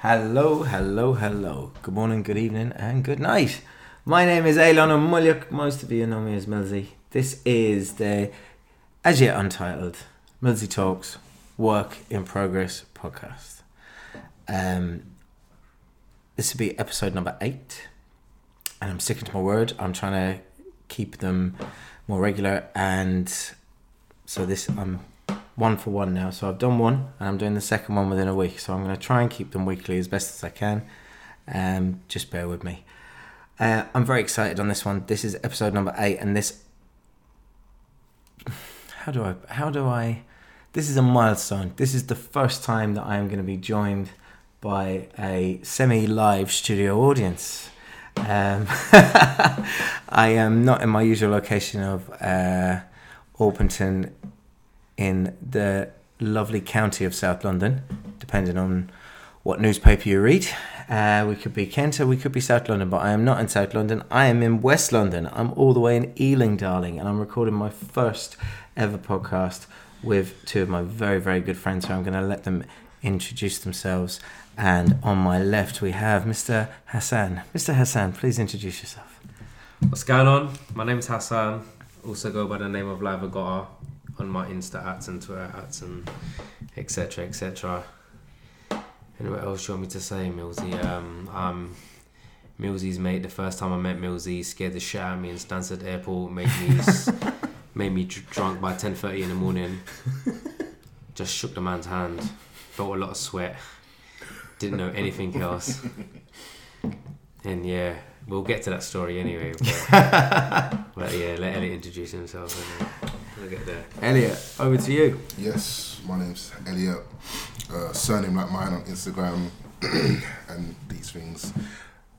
Hello, hello, hello. Good morning, good evening, and good night. My name is Elon O'Mulliok. Most of you know me as Millsy. This is the, as yet untitled, Millsy Talks Work in Progress podcast. This will be episode number 8, and I'm sticking to my word. I'm trying to keep them more regular, and so this I'm one for one now. So I've done one, and I'm doing the second one within a week. So I'm going to try and keep them weekly as best as I can. Just bear with me. I'm very excited on this one. This is episode number 8, and this. How do I? This is a milestone. This is the first time that I am going to be joined by a semi-live studio audience. I am not in my usual location of Orpington in the lovely county of South London, depending on what newspaper you read. We could be Kent or we could be South London, but I am not in South London. I am in West London. I'm all the way in Ealing, darling, and I'm recording my first ever podcast with two of my very, very good friends, so I'm going to let them introduce themselves. And on my left, we have Mr. Hassan. Mr. Hassan, please introduce yourself. What's going on? My name is Hassan. Also go by the name of Live Agata on my Insta ads and Twitter ads and etc, etc. And what else do you want me to say, Millsy? I'm Millsy's mate. The first time I met Millsy, scared the shit out of me in Stansted Airport, made me drunk by 10:30 in the morning. Just shook the man's hand. Felt a lot of sweat. Didn't know anything else. And yeah, we'll get to that story anyway. But yeah, let Elliot introduce himself and we'll get there. Elliot, over to you. Yes, my name's Elliot. Surname like mine on Instagram and these things.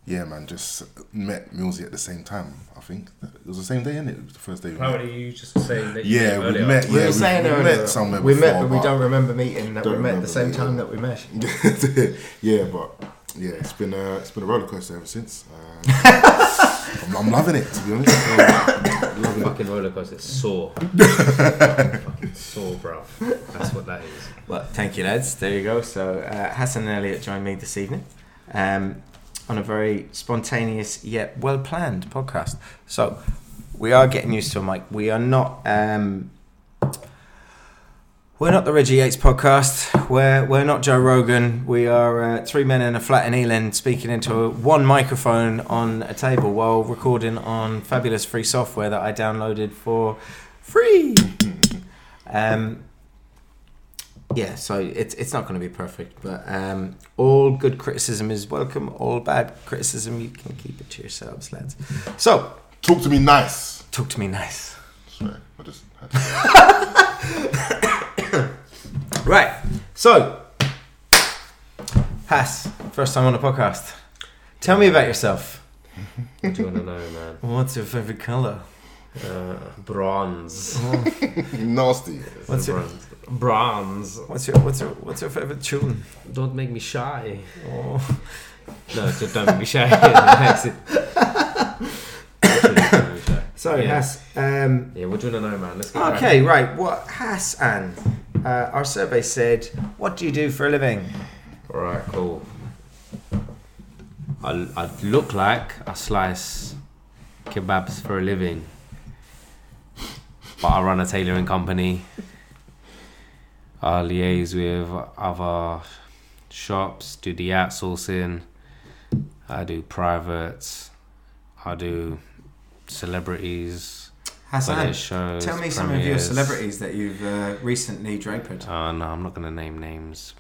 Yeah, man, just met Millsy at the same time, I think. It was the same day, innit? It was the first day we met. How are you just saying that you met earlier? We met somewhere before, but we don't remember meeting. Yeah, but yeah, it's been a roller coaster ever since. I'm loving it, to be honest. Loving fucking roller coaster, it's sore. Fucking sore, bruv. That's what that is. Well, thank you, lads. There you go. So Hassan and Elliot joined me this evening. On a very spontaneous yet well-planned podcast. So we are getting used to a mic. We are not we're not the Reggie Yates podcast. We're not Joe Rogan. We are three men in a flat in Ealing speaking into one microphone on a table while recording on fabulous free software that I downloaded for free. Yeah, so it's not going to be perfect, but all good criticism is welcome. All bad criticism, you can keep it to yourselves, lads. So talk to me nice. Sorry, I just had to... Right. So, Hass, first time on the podcast. Tell me about yourself. What do you want to know, man? What's your favorite color? Bronze. Nasty. What's your bronze? What's your favorite tune? Don't make me shy. Oh. No, just don't make me shy. Sorry, yeah. Hass. Yeah, what do you want to know, man? Let's go. Okay, right. What Hassan? Our survey said, "What do you do for a living?" All right, cool. I look like I slice kebabs for a living. But I run a tailoring company. I liaise with other shops, do the outsourcing. I do privates. I do celebrities. Hassan, shows, tell me some of your celebrities that you've recently draped. No, I'm not going to name names.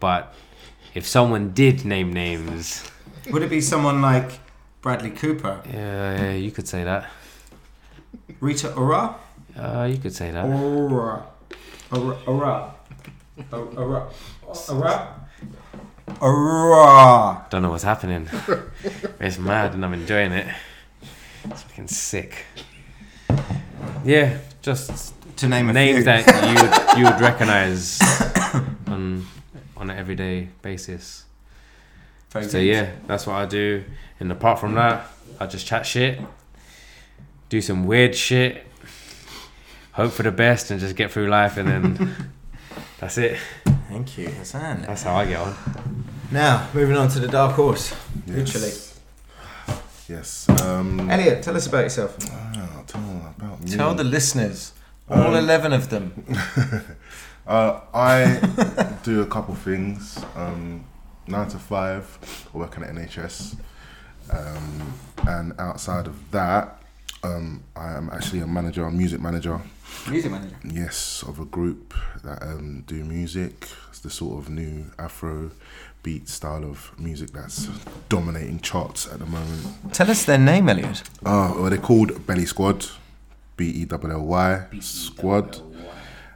But if someone did name names... Would it be someone like Bradley Cooper? Yeah, you could say that. Rita Ora? You could say that. Don't know what's happening. It's mad and I'm enjoying it. It's fucking sick. Yeah, just to name a names few. That you would recognise on an everyday basis. Very so good. Yeah, that's what I do. And apart from that, I just chat shit, do some weird shit. Hope for the best and just get through life, and then that's it. Thank you, Hassan. That's how I get on. Now, moving on to the dark horse. Yes. Literally. Yes. Elliot, tell us about yourself. Tell the listeners. All 11 of them. I do a couple things. 9 to 5, I work in the NHS. And outside of that, I am actually a music manager. Music manager? Yes, of a group that do music. It's the sort of new Afro beat style of music that's dominating charts at the moment. Tell us their name, Elliot. Well, they're called Belly Squad, B-E-L-L-Y, Squad.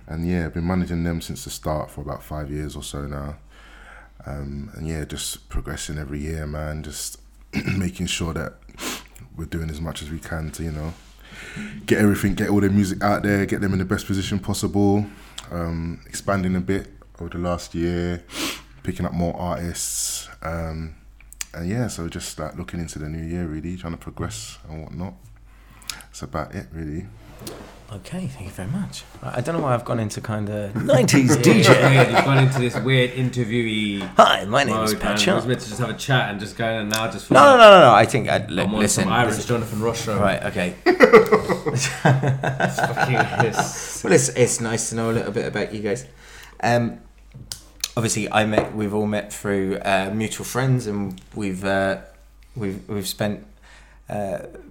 And yeah, I've been managing them since the start for about 5 years or so now. And yeah, just progressing every year, man. Just making sure that we're doing as much as we can to, get all their music out there, get them in the best position possible. Expanding a bit over the last year, picking up more artists. And yeah, so just like looking into the new year, really, trying to progress and whatnot. That's about it, really. Okay, thank you very much. I don't know why I've gone into kind of 90s DJ. You've gone into this weird interviewee. Hi, my name is Patch. I was meant to just have a chat and just go in and now just... No. I think I'd... listen. I'm Irish Jonathan Ross. Right, okay. It's fucking hiss. Well, it's nice to know a little bit about you guys. Obviously, we've all met through mutual friends, and we've spent...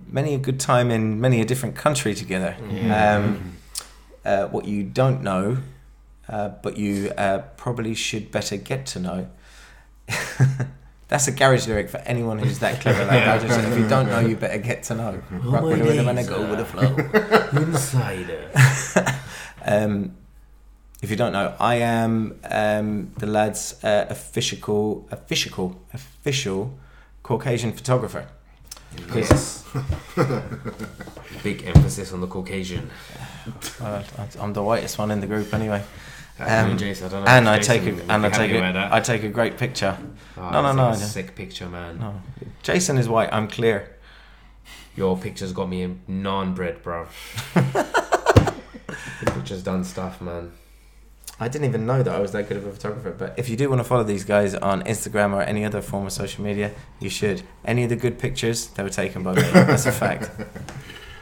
many a good time in many a different country together. Yeah. What you don't know, but you probably should better get to know. That's a garage lyric for anyone who's that clever. Like I just said, if you don't know, you better get to know. Oh, rock with the rhythm and go with the flow. Insider. If you don't know, I am the lad's official Caucasian photographer. Yes. Big emphasis on the Caucasian. I'm the whitest one in the group, anyway. Jason, I don't know. And I take a great picture. Oh, no. A sick picture, man. No. Jason is white. I'm clear. Your picture's got me in naan bread, bruv. Your picture's done stuff, man. I didn't even know that I was that good of a photographer, but if you do want to follow these guys on Instagram or any other form of social media, you should. Any of the good pictures, they were taken by me. That's a fact.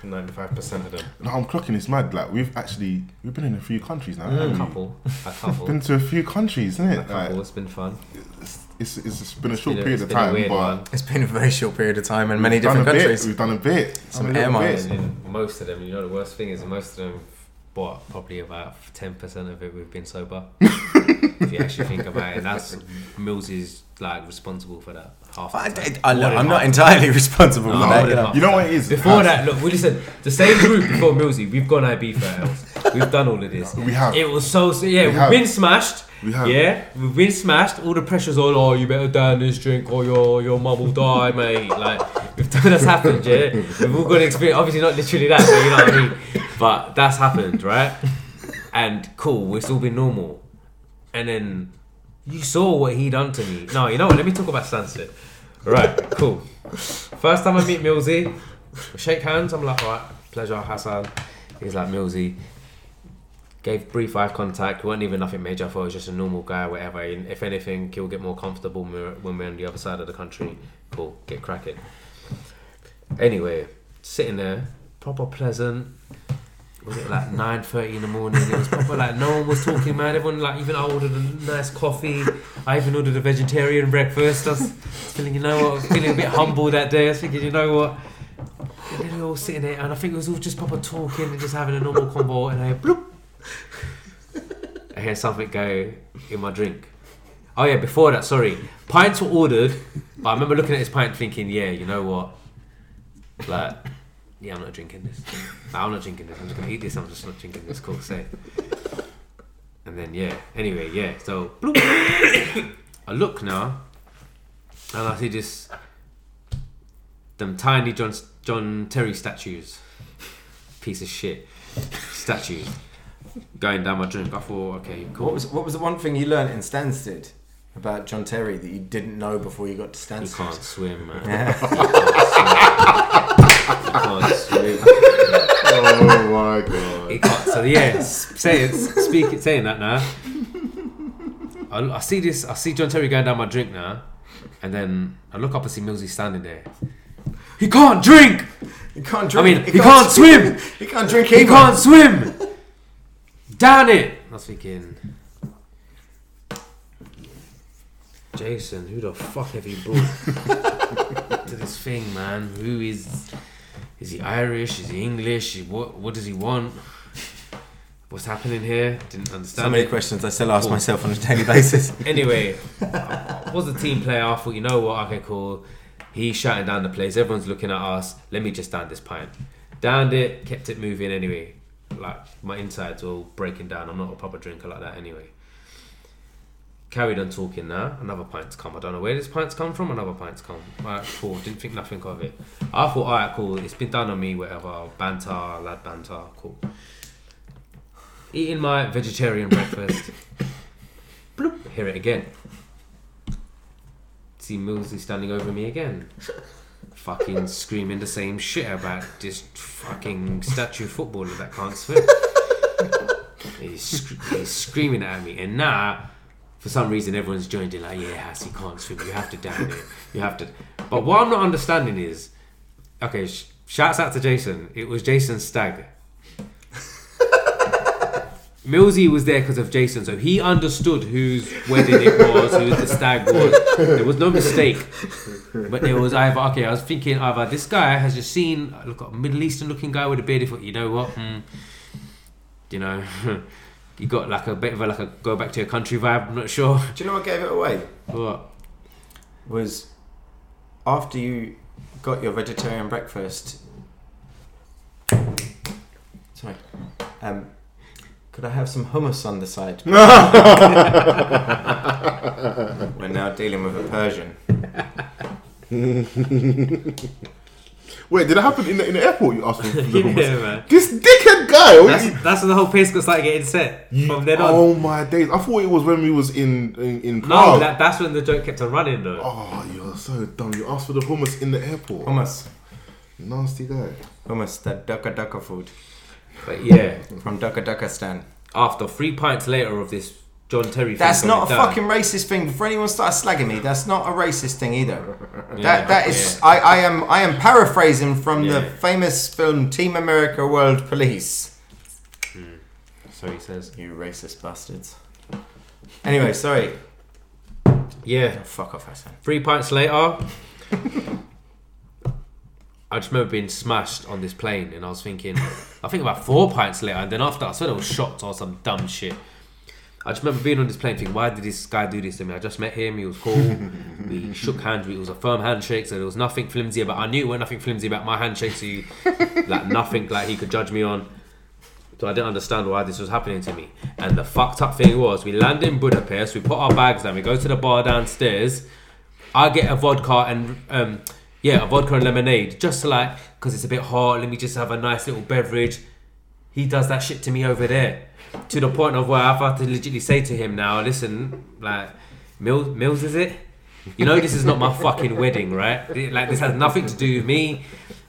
95% of them. No, I'm clocking this mad. Like, we've been in a few countries now. Mm. A couple. Been to a few countries, isn't it? A couple. It's been fun. It's been a very short period of time in many different countries. We've done a bit. Some air miles. Most of them, the worst thing is most of them, but probably about 10% of it we've been sober. If you actually think about it, and that's Mills is like responsible for that half. I'm not entirely responsible for that. You know what it is. Before that, look, we listen. The same group before Millsy, we've gone IB for else. We've done all of this. We have. It was so been smashed. We have. Yeah, we've been smashed. All the pressure's on. Oh, you better down this drink, or your mum will die, mate. Like that's happened. Yeah, we've all got an experience. Obviously, not literally that, but you know what I mean. But that's happened, right? And cool, it's all been normal. And then you saw what he done to me. No, you know what? Let me talk about Stansted. Right, cool. First time I meet Millsy, shake hands. I'm like, all right, pleasure, Hassan. He's like, Millsy. Gave brief eye contact. It wasn't even nothing major. I thought it was just a normal guy, whatever. And if anything, he'll get more comfortable when we're on the other side of the country. Cool, get cracking. Anyway, sitting there, proper pleasant. Was it like 9:30 in the morning? It was proper like no one was talking, man. Everyone I ordered a nice coffee. I even ordered a vegetarian breakfast. I was feeling, I was feeling a bit humble that day. I was thinking, and then we were all sitting there, and I think it was all just proper talking and just having a normal convo. And I hear bloop. I hear something go in my drink. Oh yeah, before that, sorry, pints were ordered. But I remember looking at his pint, thinking, I'm not drinking this. I'm just going to eat this. I'm just not drinking this. Cool, safe. And then, So, I look now, and I see them tiny John Terry statues. Piece of shit. Statues. Going down my drink. I thought, okay, cool. What was the one thing you learned in Stansted about John Terry that you didn't know before you got to Stansted? You can't swim, man. Yeah. Oh my god! So saying that now, I see this. I see John Terry going down my drink now, and then I look up and see Millsy standing there. He can't drink. He can't drink. I mean, he can't swim. He can't drink. He can't swim. Damn it! I was thinking, Jason, who the fuck have you brought to this thing, man? Who is? Is he Irish? Is he English? What does he want? What's happening here? Didn't understand. So many questions I still ask myself on a daily basis. Anyway, I was a team player. I thought, you know what? Okay, cool. He's shouting down the place. Everyone's looking at us. Let me just down this pint. Downed it. Kept it moving anyway. Like, my insides were all breaking down. I'm not a proper drinker like that anyway. Carried on talking now. Another pint's come. I don't know where this pint's come from. Another pint's come. Alright, cool. Didn't think nothing of it. I thought, alright, cool. It's been done on me, whatever. Banter, lad banter. Cool. Eating my vegetarian breakfast. Bloop. Hear it again. See Millsy standing over me again. Fucking screaming the same shit about this fucking statue footballer that can't swim. He's screaming at me. And now, for some reason, everyone's joined in like, yeah, Hass, he can't swim. You have to down it. You have to. But what I'm not understanding is, okay, shouts out to Jason. It was Jason Stagg. Millsy was there because of Jason, so he understood whose wedding it was, who the stag was. There was no mistake. But there was either, okay, I was thinking either this guy has just seen, look, a Middle Eastern looking guy with a beard, he thought, you know what, you know, you got like a bit of a, like a go back to your country vibe, I'm not sure. Do you know what gave it away? What? Was after you got your vegetarian breakfast, sorry, could I have some hummus on the side? We're now dealing with a Persian. Wait, did it happen in the airport? You asked for the hummus. Yeah, man. This dickhead guy. That's when the whole place got started getting set. From then on. Oh my days! I thought it was when we was in Prague. No, that's when the joke kept on running though. Oh, you're so dumb! You asked for the hummus in the airport. Hummus, nasty guy. Hummus, that ducka food. But yeah, from Dhaka Dhakistan. After 3 pints later of this John Terry thing. That's not a fucking racist thing. Before anyone starts slagging me, that's not a racist thing either. Yeah, that is, yeah. I am paraphrasing from the famous film Team America World Police. Mm. So he says, you racist bastards. Anyway, sorry. Yeah. Oh, fuck off, Hassan. 3 pints later. I just remember being smashed on this plane and I was thinking, I think about 4 pints later, and then after I said I was shocked or some dumb shit. I just remember being on this plane thinking, why did this guy do this to me? I just met him, he was cool, we shook hands, it was a firm handshake, so there was nothing flimsy about, I knew it wasn't nothing flimsy about my handshake, so you, like nothing like he could judge me on. So I didn't understand why this was happening to me. And the fucked up thing was, we land in Budapest, we put our bags down, we go to the bar downstairs, I get a vodka and... a vodka and lemonade, just like, because it's a bit hot, let me just have a nice little beverage. He does that shit to me over there, to the point of where I've had to legitimately say to him now, listen, like, Mills is it? You know this is not my fucking wedding, right? Like, this has nothing to do with me.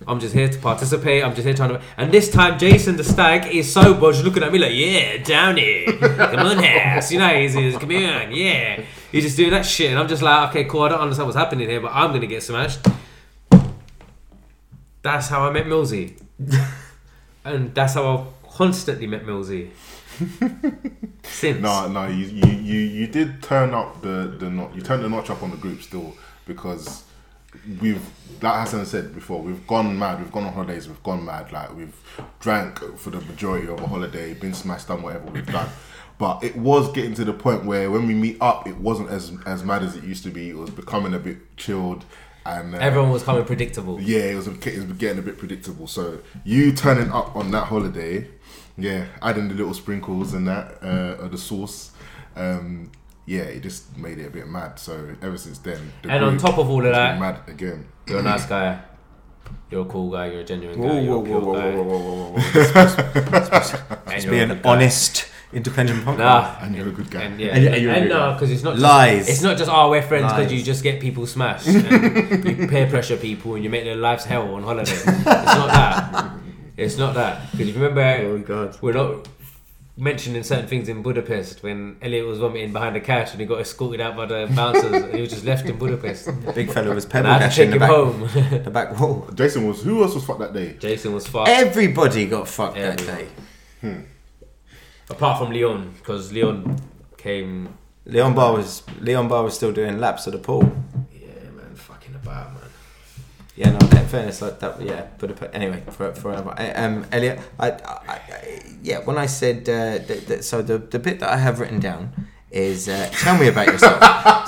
I'm just here to participate. I'm just here trying to... And this time, Jason the Stag is so bosh looking at me like, yeah, down here. Come on, Hass. You know, he's come on, yeah. He's just doing that shit. And I'm just like, okay, cool, I don't understand what's happening here, but I'm going to get smashed. That's how I met Millsy. And that's how I constantly met Millsy. Since. No, you did turn up the notch. You turned the notch up on the group still, because we've, like Hassan said before, we've gone mad, we've gone on holidays, we've gone mad, like we've drank for the majority of a holiday, been smashed, done whatever we've done. But it was getting to the point where when we meet up, it wasn't as mad as it used to be. It was becoming a bit chilled. And everyone was coming predictable. Yeah, it was getting a bit predictable. So you turning up on that holiday, yeah, adding the little sprinkles and that, the sauce, it just made it a bit mad. So ever since then, and on top of all of that, mad again. You're a nice guy. You're a cool guy. You're a genuine guy. You're a pure guy. Just be an honest, independent punk. Nah, and you're a good guy. And because it's not just, lies. It's not just we're friends because you just get people smashed. And you peer pressure people and you make their lives hell on holiday. It's not that. Because if you remember, oh God, we're not. mentioning certain things in Budapest when Elliot was vomiting behind the couch and he got escorted out by the bouncers and he was just left in Budapest. The big fella was pedal dashing the back wall. Jason was, who else was fucked that day? Jason was fucked. Everybody got fucked that day. Apart from Leon, because Leon came... Leon Barr was still doing laps at the pool. Yeah, man, fucking about, man. Yeah, no, in fairness, like that, yeah. But anyway, forever. Elliot, I when I said the bit that I have written down is tell me about yourself.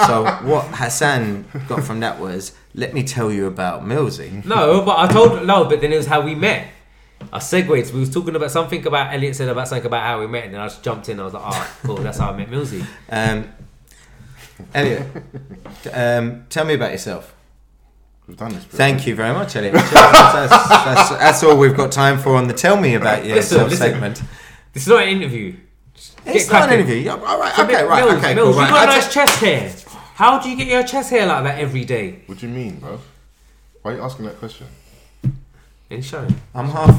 So what Hassan got from that was let me tell you about Millsy. But then it was how we met. I segued. We was talking about something about Elliot said about something about how we met, and then I just jumped in. I was like, alright, cool. That's how I met Millsy. Elliot, tell me about yourself. We've done this. Thank you very much, Elliot. that's all we've got time for on the Tell Me About Yourself segment. This is not an interview. It's not an interview. All right, okay. Mills, cool, right. You got nice chest hair. How do you get your chest hair like that every day? What do you mean, bro? Why are you asking that question? In show. I'm half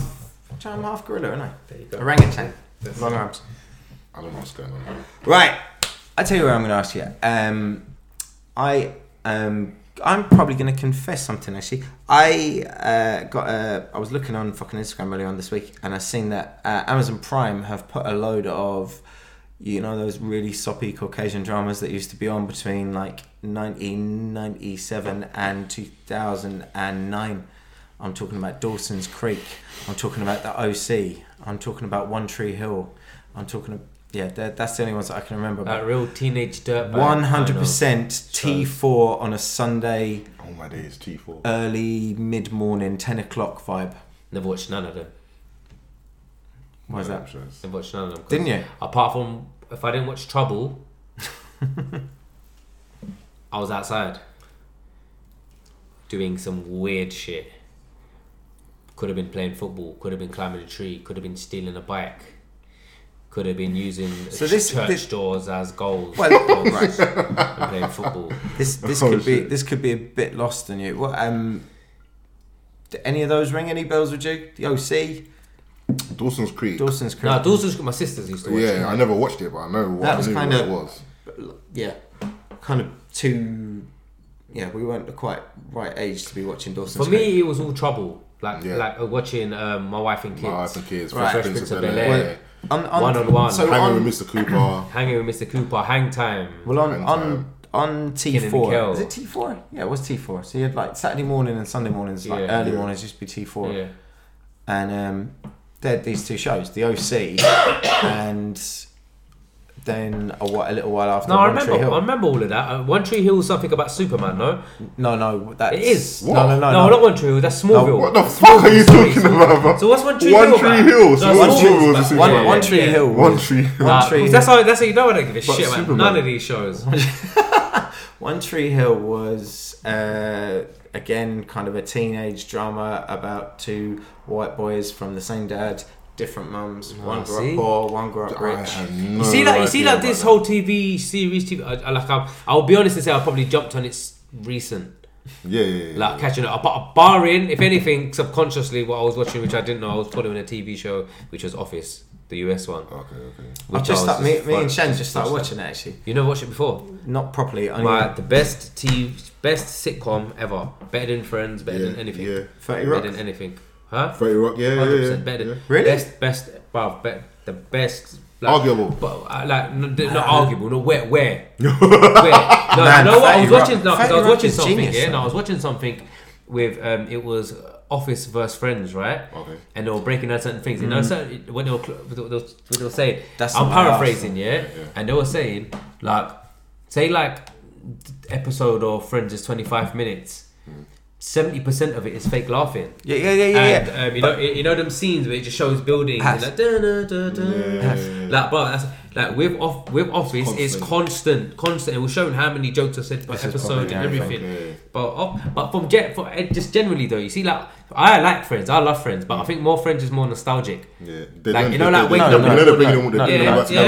gorilla, aren't I? There you go. Orangutan. Long arms. I don't know what's going on. Right. I tell you what I'm going to ask you. I'm probably going to confess something, actually. I was looking on fucking Instagram earlier on this week, and I seen that Amazon Prime have put a load of, you know, those really soppy Caucasian dramas that used to be on between, like, 1997 and 2009. I'm talking about Dawson's Creek. I'm talking about The OC. I'm talking about One Tree Hill. I'm talking about... Yeah, that's the only ones that I can remember. That real teenage dirtbag. 100% T4 on a Sunday. Oh my days, T4. Early, mid-morning, 10 o'clock vibe. Never watched none of them. Why is that? Never watched none of them. Didn't you? Apart from, if I didn't watch Trouble, I was outside doing some weird shit. Could have been playing football, could have been climbing a tree, could have been stealing a bike. Could have been using church doors as goals. Well, right. And playing football. This could be a bit lost on you. What? Did any of those ring any bells with you? The OC, Dawson's Creek. No, Dawson's Creek. My sisters used to watch it. Yeah, I never watched it, but I know what it was. Yeah, kind of too. Yeah, we weren't the quite right age to be watching Dawson's Creek. For me, it was all Trouble. Like watching My Wife and Kids. My Wife and Kids. Right. Fresh Prince of Bel-Air. One on one. So Hanging with Mr. Cooper. Hang Time. Well, on T4. Is it T4? Yeah, it was T4. So you had like Saturday morning and Sunday mornings, like early mornings used to be T4. Yeah. And they had these two shows, The OC and then a little while after One Tree Hill. I remember all of that. One Tree Hill was something about Superman, no? No, that's... It is. What? No, not One Tree Hill, that's Smallville. No, what the fuck are you talking about, bro? So what's One Tree Hill? Smallville. One Tree Hill. That's how you know I don't give a shit about none of these shows. One Tree Hill was, again, kind of a teenage drama about two white boys from the same dad... Different mums. One grew up poor, one grew up rich. You see, this whole TV series. I'll be honest and say I probably jumped on its recent. Catching up. But barring, if anything, subconsciously what I was watching, which I didn't know, I was following a TV show, which was Office, the US one. Okay. Me and Shen just started watching it actually. You never watched it before? Not properly. The best sitcom ever. Better than Friends. Better than anything. Yeah. 30 Rock. Better than anything. Huh? 30 Rock, yeah. Better. Really? The best. Like, arguable. Where? I was watching something with, it was Office versus Friends, right? Okay. And they were breaking down certain things. You know, when they were saying, I'm paraphrasing, yeah? And they were saying, like episode of Friends is 25 minutes. 70% of it is fake laughing. Yeah. You know them scenes where it just shows buildings and like da da da da. With Office, it's constant. It was showing how many jokes are said per episode and everything. But from just generally though, you see like I like Friends. I love Friends, but I think more Friends is more nostalgic. Yeah, like you know, like waking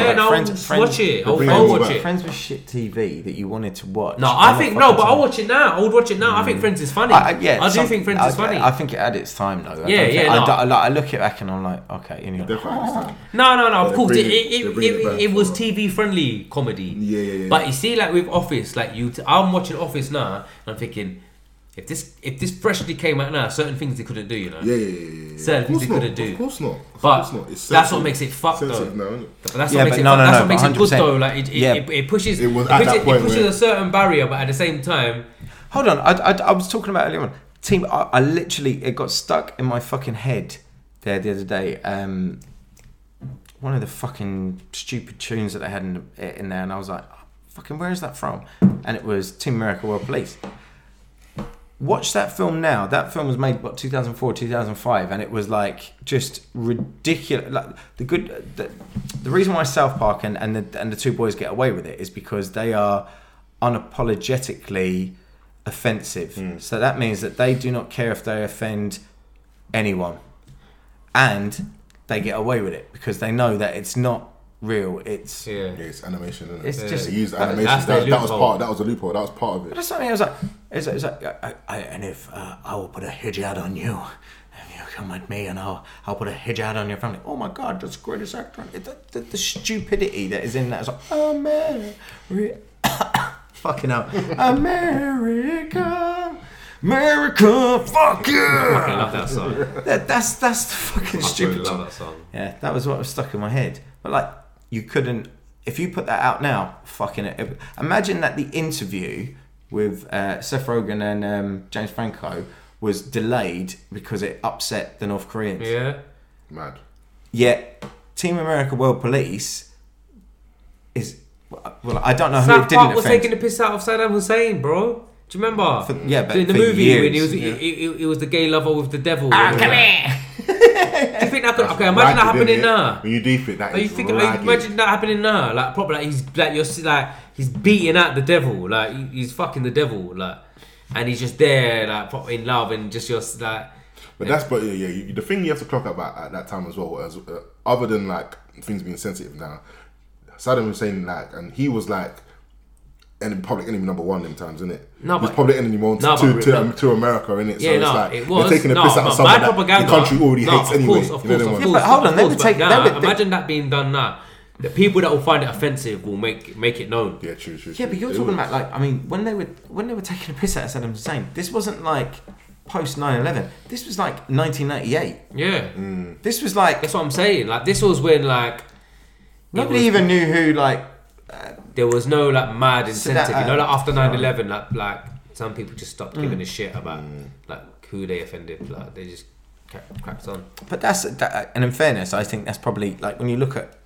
up. Friends, watch it. I'll watch it. Friends was shit TV that you wanted to watch. No, I think no, but I'll watch it now. I would watch it now. I think Friends is funny. I do think Friends is funny. I think it had its time though. I look it back and I'm like, okay, you know. No. Of course, it was TV friendly comedy. Yeah. But you see, like with Office, like I'm watching Office now and I'm thinking. If this freshly came out now, certain things they couldn't do, you know. Yeah. Of course not. That's what makes it fucked though. That's what makes it good though. Like it pushes a certain barrier, but at the same time. Hold on, I was talking about earlier on. Team, I literally it got stuck in my fucking head there the other day. One of the fucking stupid tunes that I had in there, and I was like, fucking, where is that from? And it was Team America World Police. Watch that film now. That film was made, what, 2004, 2005, and it was like just ridiculous. Like the reason why South Park and the two boys get away with it is because they are unapologetically offensive. So that means that they do not care if they offend anyone, and they get away with it because they know that it's not real. It's animation, isn't it? It's just they used animation. That was a loophole. That was part of it. But that's something I was like. It's like I will put a hijab on you, and you come at me, and I'll put a hijab on your family. Oh my God, that's the greatest actor. The stupidity that is in that is like fucking hell, America, fuck you! I fucking love that song. That's the fucking stupid. I really love that song. Yeah, that was what was stuck in my head. But like, you couldn't. If you put that out now, fucking it. Imagine that the interview with Seth Rogen and James Franco was delayed because it upset the North Koreans. Yeah, mad. Yet, Team America World Police is. Well, I don't know who it didn't offend. South Park was taking the piss out of Saddam Hussein, bro. Do you remember? In the movie, years, he was it was the gay lover with the devil. Come here. Do you think that could? Okay, imagine that happening now. When you do think that, imagine that happening now. Like probably, like he's beating out the devil. Like he's fucking the devil. Like, and he's just there, like in love and just your like. But the thing you have to clock about at that time as well, as other than like things being sensitive now, Saddam Hussein like, and he was like. And public enemy number one in times, isn't it? No, but public enemy number to America, isn't it? So yeah, they're taking a piss out of someone that the country already hates anyway. Imagine that being done now. The people that will find it offensive will make it known. Yeah, true. Yeah, but you're talking about like, I mean, when they were taking a piss out of Saddam Hussein, this wasn't like post 9/11. This was like 1998. Yeah, this was like that's what I'm saying. Like this was when like nobody even knew who like. There was no like mad incentive, you know. Like after 9/11, like some people just stopped giving a shit about like who they offended. Like they just cracked on. But and in fairness, I think that's probably like when you look at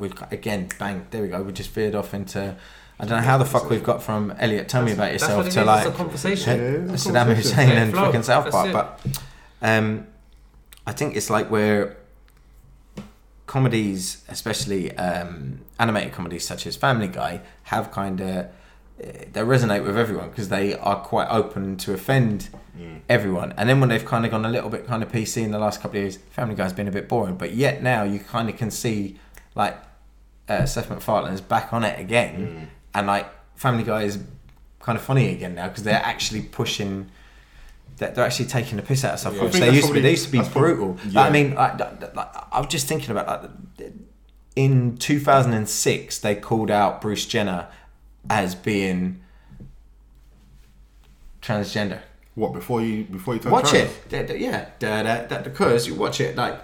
we've got, again, bang, there we go. We just veered off into. I don't know how the fuck we've got from Elliot. Tell me about yourself to like a conversation. Saddam Hussein and fucking South Park. But I think it's like where. Comedies, especially animated comedies such as Family Guy, have kind of they resonate with everyone because they are quite open to offend everyone. And then when they've kind of gone a little bit kind of PC in the last couple of years, Family Guy's been a bit boring. But yet now you kind of can see like Seth MacFarlane's back on it again, and like Family Guy is kind of funny again now because they're actually pushing. They're actually taking the piss out of stuff. Yeah, they used to be brutal. Yeah. Like, I mean, I was just thinking about like, in 2006, they called out Bruce Jenner as being transgender. What before you turn watch trans? It? Yeah, because you watch it like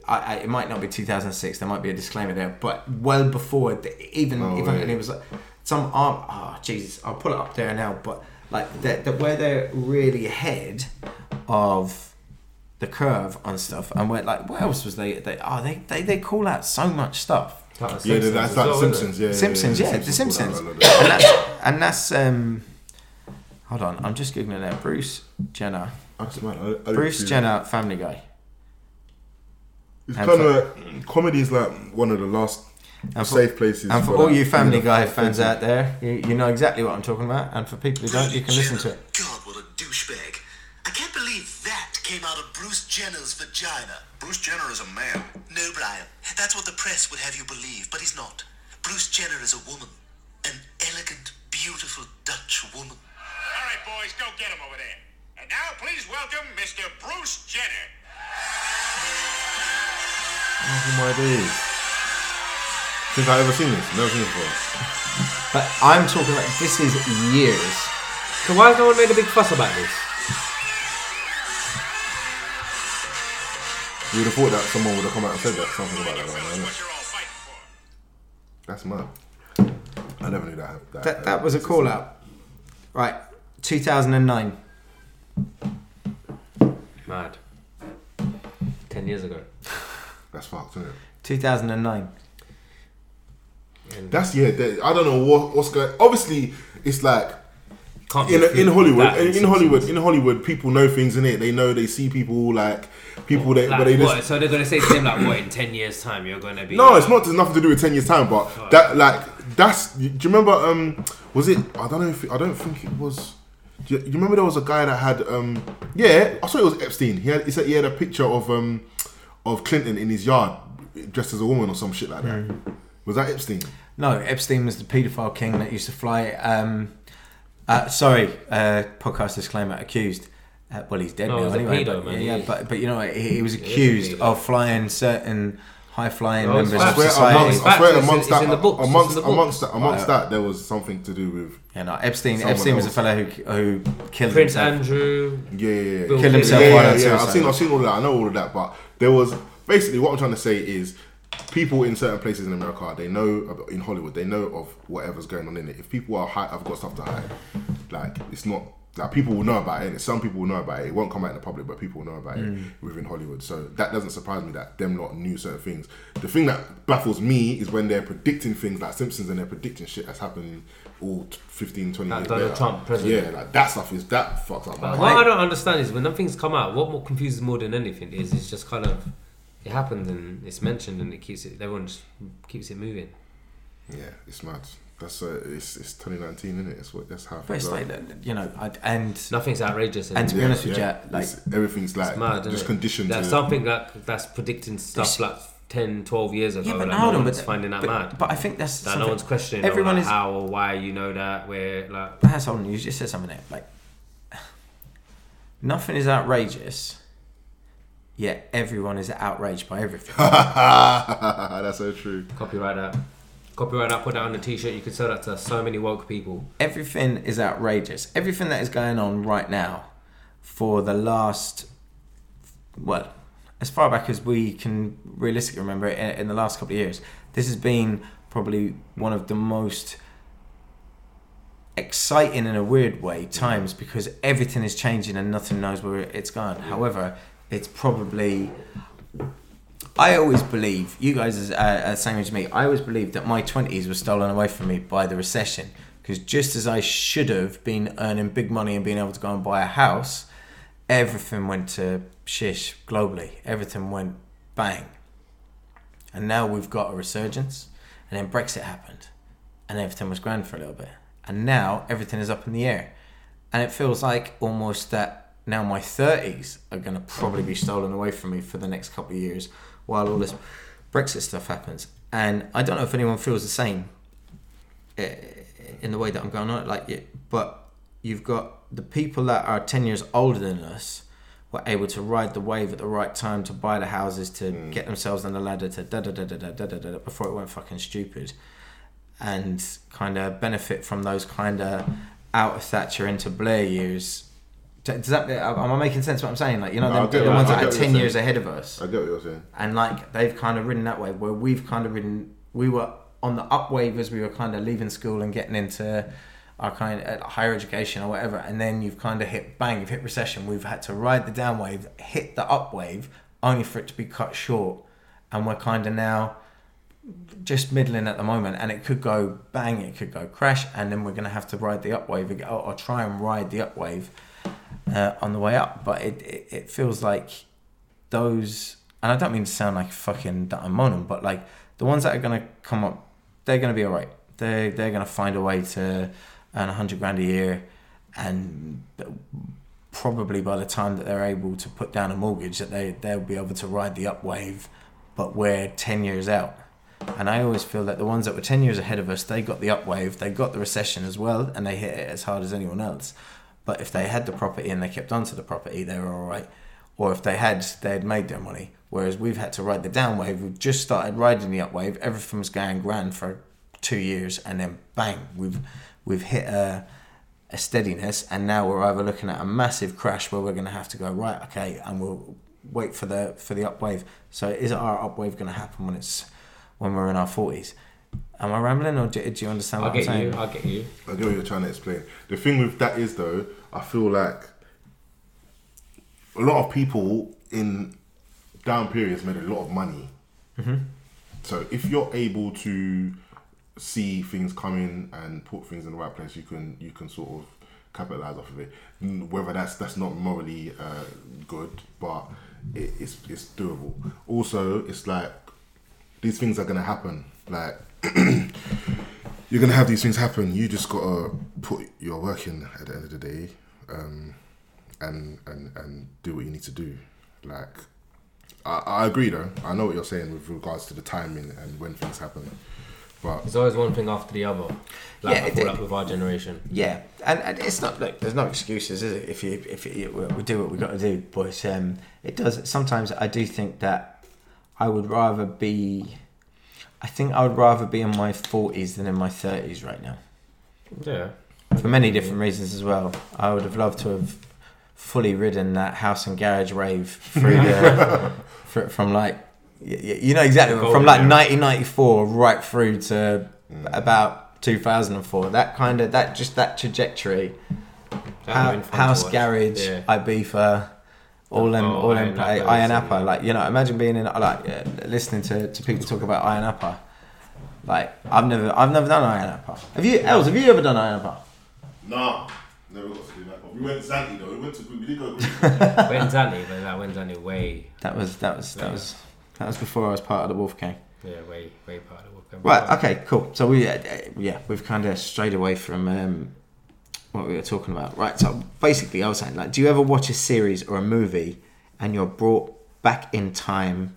it might not be 2006. There might be a disclaimer there, but well before and it was like some arm. Oh Jesus, I'll pull it up there now, but. Like where they're really ahead of the curve on stuff, and where like what else was they call out so much stuff. That's like Simpsons. The Simpsons. And that's hold on, I'm just googling that. Bruce Jenner. Bruce Jenner, Family Guy. It's kind of comedy is like one of the last. And safe places. And for all you Family Guy fans out there, you know exactly what I'm talking about. And for people who don't, you can listen to it. God, what a douchebag! I can't believe Bruce Jenner's vagina. Bruce Jenner is a man. No, Brian. That's what the press would have you believe, but he's not. Bruce Jenner is a woman. An elegant, beautiful Dutch woman. All right, boys, go get him over there. And now, please welcome Mr. Bruce Jenner. Oh my days. Think I've ever seen this. Never seen it before. But I'm talking like this is years. So why has no one made a big fuss about this? You would have thought that someone would have come out and said that something about that. That's mad. I never knew that. That was a call out. Right, 2009. Mad. 10 years ago. That's fucked, isn't it? 2009. That's I don't know what's going. Obviously, it's like in Hollywood, people know things in it. They know, they see people like people that. Like, but they what? Just, so they're going to say to them like, "What in 10 years time you're going to be?" No, it's not. There's nothing to do with 10 years time. But do you remember? Was it? I don't think it was. Do you remember there was a guy that had? I saw it was Epstein. He had a picture of Clinton in his yard dressed as a woman or some shit like that. Mm. Was that Epstein? No, Epstein was the paedophile king that used to fly. Podcast disclaimer. Accused. Well, he's dead now anyway. Pedo, but, man, yeah, but you know, he was accused of flying certain high-flying members of society. I swear, amongst that, there was something to do with. Yeah, no, Epstein was a fellow who killed Prince himself. Andrew. Yeah. Killed himself. Yeah. I've seen all of that. I know all of that, but there was basically what I'm trying to say is. People in certain places in America, they know in Hollywood, they know of whatever's going on in it. If people are high, I've got stuff to hide. Like it's not like people will know about it. Some people will know about it. It won't come out in the public, but people will know about it within Hollywood. So that doesn't surprise me that them lot knew certain things. The thing that baffles me is when they're predicting things like Simpsons and they're predicting shit that's happening all 15, 20 years later. Donald Trump, president. Yeah, like that stuff is that fucks up. But what I don't understand is when nothing's come out. What confuses more than anything is it's just kind of. It happens and it's mentioned and it keeps it. Everyone just keeps it moving. Yeah, it's mad. That's it's 2019, isn't it? That's how. But it's like you know, and nothing's outrageous. And to be honest with you, like it's, everything's like it's mad, just conditioned. That's something that's predicting stuff like 10, 12 years ago. Yeah, but like, no one's finding that mad. But I think that's that no one's questioning. Everyone like, is how or why you know that we're like. That's on. You just said something there. Like nothing is outrageous. Yeah, everyone is outraged by everything. That's so true. Copyright that. Put that on a t-shirt. You can sell that to so many woke people. Everything is outrageous. Everything that is going on right now for the last... Well, as far back as we can realistically remember in the last couple of years, this has been probably one of the most exciting, in a weird way, times because everything is changing and nothing knows where it's going. Yeah. However... It's probably. I always believe you guys are the same as me. I always believed that my 20s were stolen away from me by the recession because just as I should have been earning big money and being able to go and buy a house, everything went to shish globally. Everything went bang, and now we've got a resurgence. And then Brexit happened, and everything was grand for a little bit, and now everything is up in the air, and it feels like almost that. Now my 30s are going to probably be stolen away from me for the next couple of years while all this Brexit stuff happens. And I don't know if anyone feels the same in the way that I'm going on. Like, it, but you've got the people that are 10 years older than us were able to ride the wave at the right time to buy the houses, to get themselves on the ladder, to da-da-da-da-da-da-da-da before it went fucking stupid. And kind of benefit from those kind of out of Thatcher into Blair years. Does that? Am I making sense? What I'm saying, like you know, the ones that are 10 years ahead of us. I get what you're saying. And like they've kind of ridden that way, where we've kind of ridden. We were on the up wave as we were kind of leaving school and getting into our kind of higher education or whatever. And then you've kind of hit bang, you've hit recession. We've had to ride the down wave, hit the up wave, only for it to be cut short. And we're kind of now just middling at the moment. And it could go bang, it could go crash, and then we're going to have to ride the up wave or try and ride the up wave. On the way up, but it feels like those, and I don't mean to sound like fucking that I'm moaning, but like the ones that are going to come up, they're going to be alright. They're going to find a way to earn 100 grand a year and probably by the time that they're able to put down a mortgage, that they'll be able to ride the upwave, but we're 10 years out. And I always feel that the ones that were 10 years ahead of us, they got the upwave, they got the recession as well, and they hit it as hard as anyone else. But if they had the property and they kept onto the property, they were all right. Or if they had made their money. Whereas we've had to ride the downwave. We've just started riding the upwave. Everything's going grand for 2 years, and then bang, we've hit a steadiness, and now we're either looking at a massive crash where we're going to have to go, right, okay, and we'll wait for the upwave. So is our upwave going to happen when we're in our 40s? Am I rambling, or do you understand what I'm saying? I get you. I get what you're trying to explain. The thing with that is, though, I feel like a lot of people in down periods made a lot of money. Mm-hmm. So if you're able to see things coming and put things in the right place, you can sort of capitalize off of it. Whether that's not morally good, but it's doable. Also, it's like these things are gonna happen. Like you're gonna have these things happen. You just gotta put your work in at the end of the day, and do what you need to do. Like I agree, though. I know what you're saying with regards to the timing and when things happen. But it's always one thing after the other. Like, yeah, I call up with our generation. Yeah, and it's not like there's no excuses, is it? If we do what we got to do, but it does. Sometimes I do think that I would rather be in my 40s than in my 30s right now. Yeah. For many different reasons as well. I would have loved to have fully ridden that house and garage wave through the from like. You know exactly, from like 1994 right through to about 2004. That kind of, that trajectory. House, garage, yeah. Ibiza, all in play. Iron Upper, like, you know, imagine being in, like, listening to people talk about Iron Upper. Like, I've never done Iron Upper. Have you, Els? Have you ever done Iron Upper? No. Never got to do that, but we went Zandy though. We did go. Went Zandy, but that went Zandy way. That was before I was part of the Wolf Gang. Yeah, way part of the Wolf Gang. Right, okay, cool. So we've kind of strayed away from what we were talking about. Right, so basically I was saying, like, do you ever watch a series or a movie and you're brought back in time,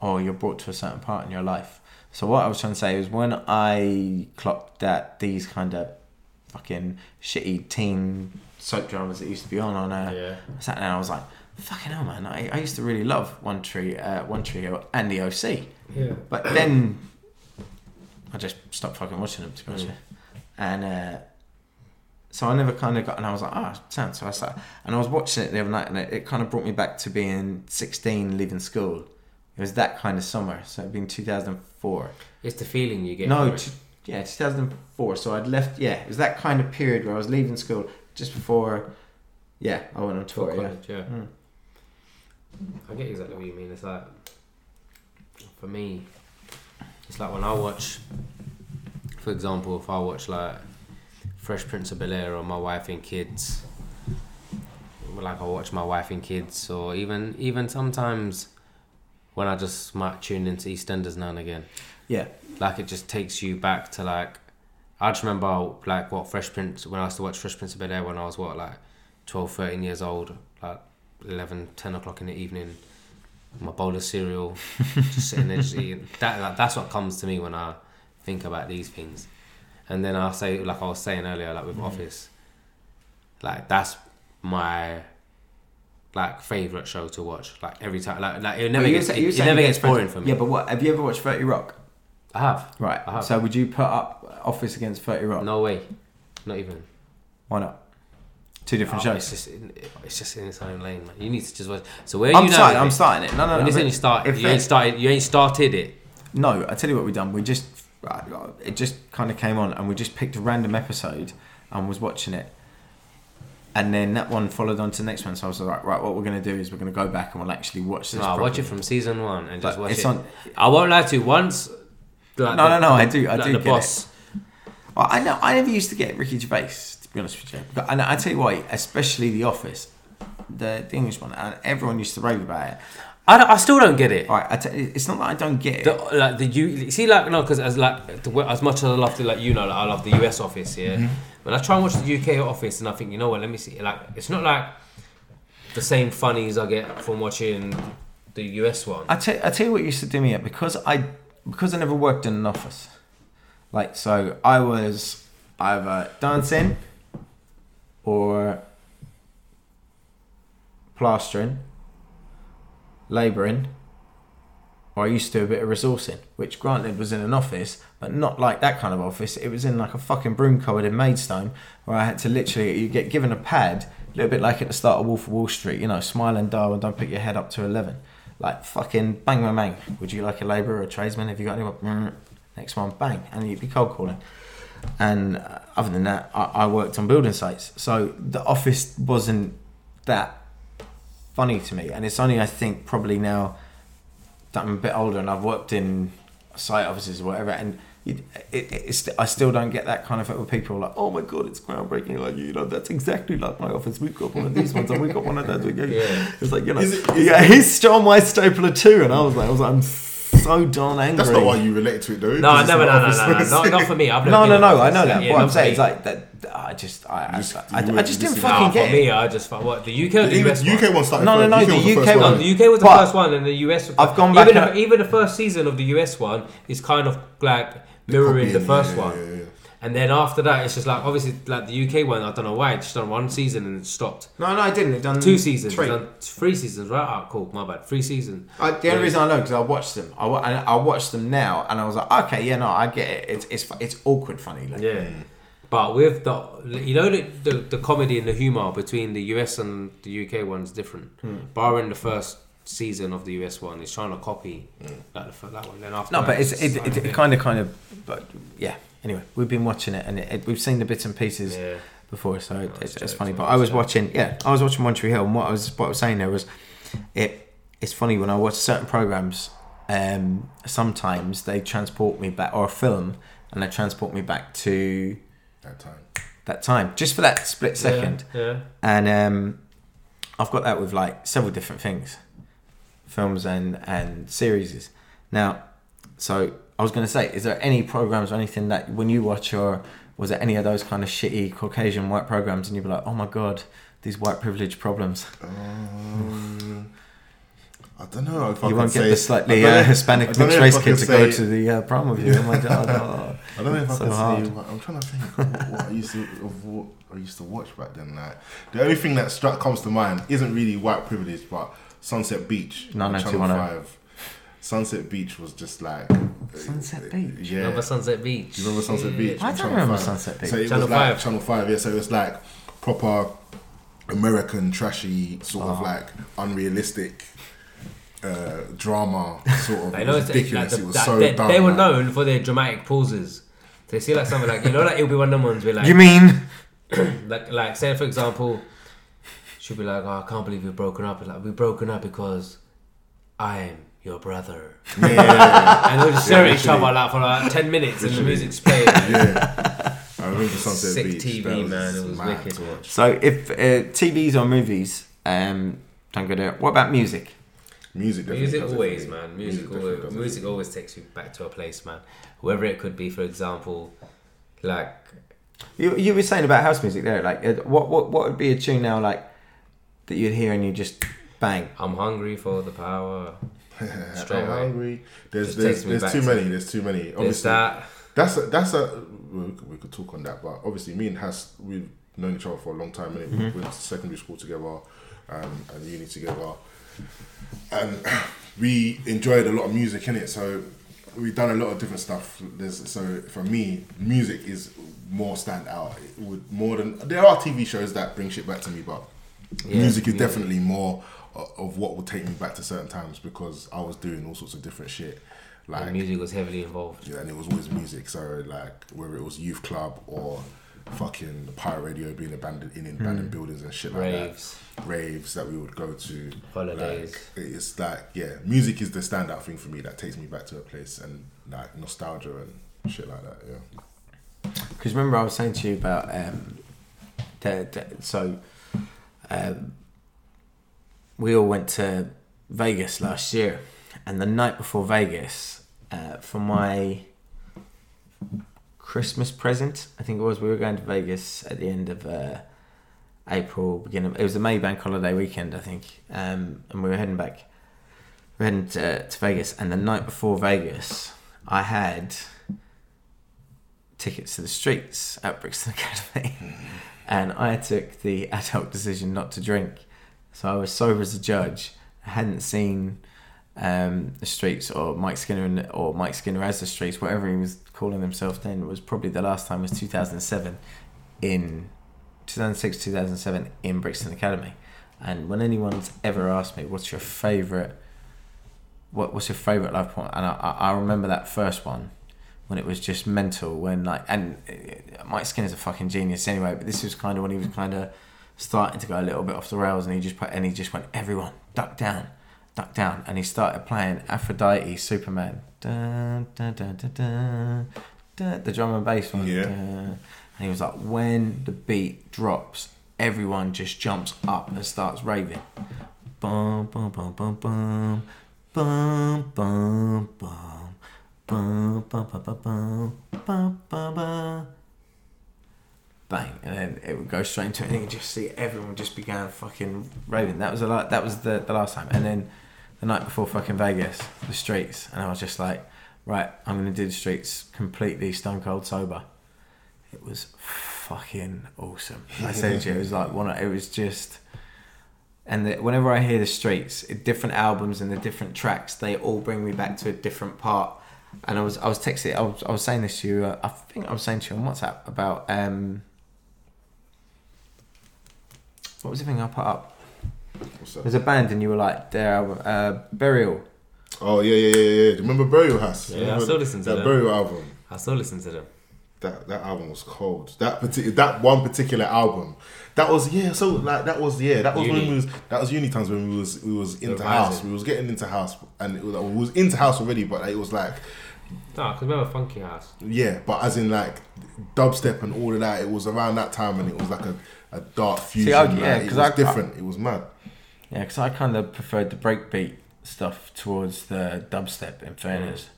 or you're brought to a certain part in your life? So what I was trying to say is, when I clocked that these kind of fucking shitty teen soap dramas that used to be on I sat down and I was like, fucking hell, man! I used to really love One Tree Hill, and The OC. Yeah. But then I just stopped fucking watching them, to be honest. And so I never kind of got. And I was like, sounds. So I started, and I was watching it the other night, and it kind of brought me back to being 16, leaving school. It was that kind of summer. So it'd been 2004. It's the feeling you get. 2004. So I'd left. Yeah, it was that kind of period where I was leaving school just before. Yeah, I went on tour. College, yeah. Mm. I get exactly what you mean. It's like, for me, it's like when I watch, for example, if I watch like Fresh Prince of Bel-Air or My Wife and Kids, like I watch My Wife and Kids, or even sometimes when I just might tune into EastEnders now and again. Yeah. Like it just takes you back to like, I just remember like when I used to watch Fresh Prince of Bel-Air when I was 13 years old, like 10 o'clock in the evening, my bowl of cereal, just sitting there just eating. That's what comes to me when I think about these things. And then I say, like I was saying earlier, like with Office, like that's my like favourite show to watch. Like every time, like it never gets boring for me. Yeah, but have you ever watched 30 Rock? I have. Right. I have. So would you put up Office against 30 Rock? No way. Not even. Why not? Two different shows. It's just in its own lane, man. You need to just watch. So where are you now? I'm starting it. No. You ain't started it. No, I tell you what we done. We just it just kind of came on, and we just picked a random episode and was watching it, and then that one followed on to the next one. So I was like, right, what we're gonna do is we're gonna go back and we'll actually watch this. No, watch it from season one and just watch it. I won't lie to you. Once. I do. The boss. Well, I know. I never used to get Ricky Gervais, be honest with you, but, and I tell you why, especially The Office, the English one, and everyone used to rave about it. I still don't get it. Alright, it's not that I don't get it. Because as much as I love the US Office, yeah, When I try and watch the UK Office, and I think, you know what, let me see. Like, it's not like the same funnies I get from watching the US one. I tell you what used to do me, because I never worked in an office. Like, so I was either dancing or plastering, labouring, or I used to do a bit of resourcing, which granted was in an office, but not like that kind of office. It was in like a fucking broom cupboard in Maidstone, where I had to literally, you get given a pad, a little bit like at the start of Wolf of Wall Street, you know, smile and dial and don't put your head up to 11. Like fucking bang, bang, bang. Would you like a labourer or a tradesman? Have you got anyone? Next one, bang. And you'd be cold calling. And other than that, I worked on building sites. So the office wasn't that funny to me. And it's only, I think, probably now that I'm a bit older and I've worked in site offices or whatever, and I still don't get that kind of thing with people like, oh my God, it's groundbreaking. Like, you know, that's exactly like my office. We've got one of these ones and we've got one of those. Yeah. It's like, you know, he's stolen my stapler too. And I was like, I'm so darn angry. That's not why you relate to it, though. No, not for me. Not I know that. Yeah, what I'm saying is like that. I just didn't fucking get it. For me, I just what the UK or the US one? UK one started. No, the UK one. The UK was the first one, and the US. I've gone back. Even the first season of the US one is kind of like mirroring the first one. Yeah. And then after that, it's just like, obviously, like the UK one, I don't know why, it's just done one season and it stopped. No, I didn't. It done 2 seasons. Three seasons, right? Oh, cool, my bad. 3 seasons. The only reason I know, because I watched them. I watched them now and I was like, okay, yeah, no, I get it. It's awkward funny. Like. Yeah. But with the, you know, the comedy and the humour between the US and the UK one's different. Barring the first season of the US one, it's trying to copy that one. Then after that, but it's kind of, but yeah. Anyway, we've been watching it and we've seen the bits and pieces before, so it's funny. But I was watching One Tree Hill, and what I was saying there was, it's funny when I watch certain programs. Sometimes they transport me back, or a film, and they transport me back to that time, just for that split second. Yeah. And I've got that with like several different things, films and series. Now, so. I was going to say, is there any programs or anything that when you watch, or was there any of those kind of shitty Caucasian white programs and you'd be like, oh my God, these white privilege problems? I don't know if I can say... You won't get the slightly Hispanic mixed race kid to go to the prom with you. Oh my God. Oh, I don't know if I can say... I'm trying to think what I used to watch back then. Like, the only thing that comes to mind isn't really white privilege, but Sunset Beach. Channel 5. Sunset Beach was just like... Sunset Beach? Yeah. Remember Sunset Beach? You remember Sunset Beach? I don't remember Sunset Beach. So it was like Channel 5, yeah. So it was like proper American, trashy, sort of like unrealistic drama, sort of. It was ridiculous. It was so dumb. They were known for their dramatic pauses. They see like something like, you know, like it'll be one of them ones where like... You mean? like say for example, she'll be like, oh, I can't believe we've broken up. Like, we've broken up because I am... your brother. Yeah. And they'll just stare at each other like for like 10 minutes and the music's playing. Yeah. I remember Sunset Sick Beach. Sick TV, man. It was wicked to watch. So if TVs or movies, don't go there. What about music? Music always, man. Music always takes you back to a place, man. Whether it could be, for example, like... You were saying about house music there. Like, what would be a tune now, like, that you'd hear and you just bang? I'm hungry for the power... I'm hungry. There's too many. Obviously, we could talk on that, but obviously me and Has, we've known each other for a long time, and we went to secondary school together, and uni together, and we enjoyed a lot of music in it. So we've done a lot of different stuff. So for me, music is more stand out. It would more than there are TV shows that bring shit back to me, but music is definitely more of what would take me back to certain times, because I was doing all sorts of different shit. Like, and music was heavily involved. Yeah, and it was always music. So like whether it was youth club or fucking the pirate radio being abandoned in abandoned buildings and shit like that. Raves that we would go to. Holidays. Like, it's like, yeah, music is the standout thing for me that takes me back to a place and like nostalgia and shit like that, yeah. Because remember I was saying to you about we all went to Vegas last year, and the night before Vegas, for my Christmas present, I think it was. We were going to Vegas at the end of April, beginning of, it was the May bank holiday weekend, I think, and we were heading back. We were heading to Vegas, and the night before Vegas, I had tickets to The Streets at Brixton Academy, and I took the adult decision not to drink. So I was sober as a judge. I hadn't seen The Streets or Mike Skinner as The Streets, whatever he was calling himself then. It was probably the last time was 2006, 2007 in Brixton Academy. And when anyone's ever asked me, what's your favourite live porn? And I remember that first one when it was just mental, when like, and Mike Skinner's a fucking genius anyway, but this was kind of when he was kind of starting to go a little bit off the rails, and he just went, everyone, duck down, and he started playing Aphrodite, Superman, dun, dun, dun, dun, dun, dun, the drum and bass one, yeah. Dun. And he was like, when the beat drops, everyone just jumps up and starts raving, bum bum bum bum bum bum bum bum bum bum bum bum bum bum bum, bang, and then it would go straight into it, and you could just see everyone just began fucking raving. That was the last time. And then the night before fucking Vegas, The Streets, and I was just like, right, I'm gonna do The Streets completely stone cold sober. It was fucking awesome. I said to you, it was like one. It was just, and whenever I hear The Streets, different albums and the different tracks, they all bring me back to a different part. And I was texting, I was saying this to you. I think I was saying to you on WhatsApp about what was the thing I put up? What's that? There's a band, and you were like, "There, Burial." Oh yeah. Remember Burial, Hass? Yeah, I still listen to that Burial album. I still listen to them. That album was cold. That one particular album. That was uni times when we was into house. We was getting into house, and we was into house already, but it was like, no, because we have a funky house. Yeah, but as in like dubstep and all of that. It was around that time, and it was like a dark fusion. It was different. It was mad. Yeah, because I kind of preferred the breakbeat stuff towards the dubstep. In fairness.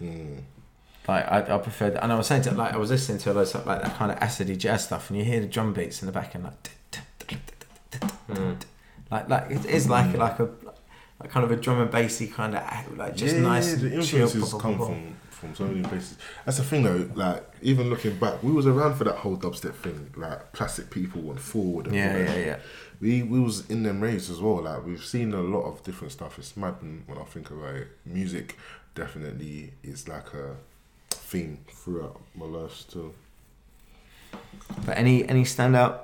Mm. Like I preferred that. And I was saying to like, I was listening to a lot of stuff, like that kind of acidy jazz stuff, and you hear the drum beats in the back, and like it is like kind of a drum and bassy kind of like just nice. The influences come from so many places. That's the thing though. Like even looking back, we was around for that whole dubstep thing, like Plastic People and Forward. And We was in them raves as well. Like we've seen a lot of different stuff. It's mad when I think about it. Music definitely is like a theme throughout my life still. But any standout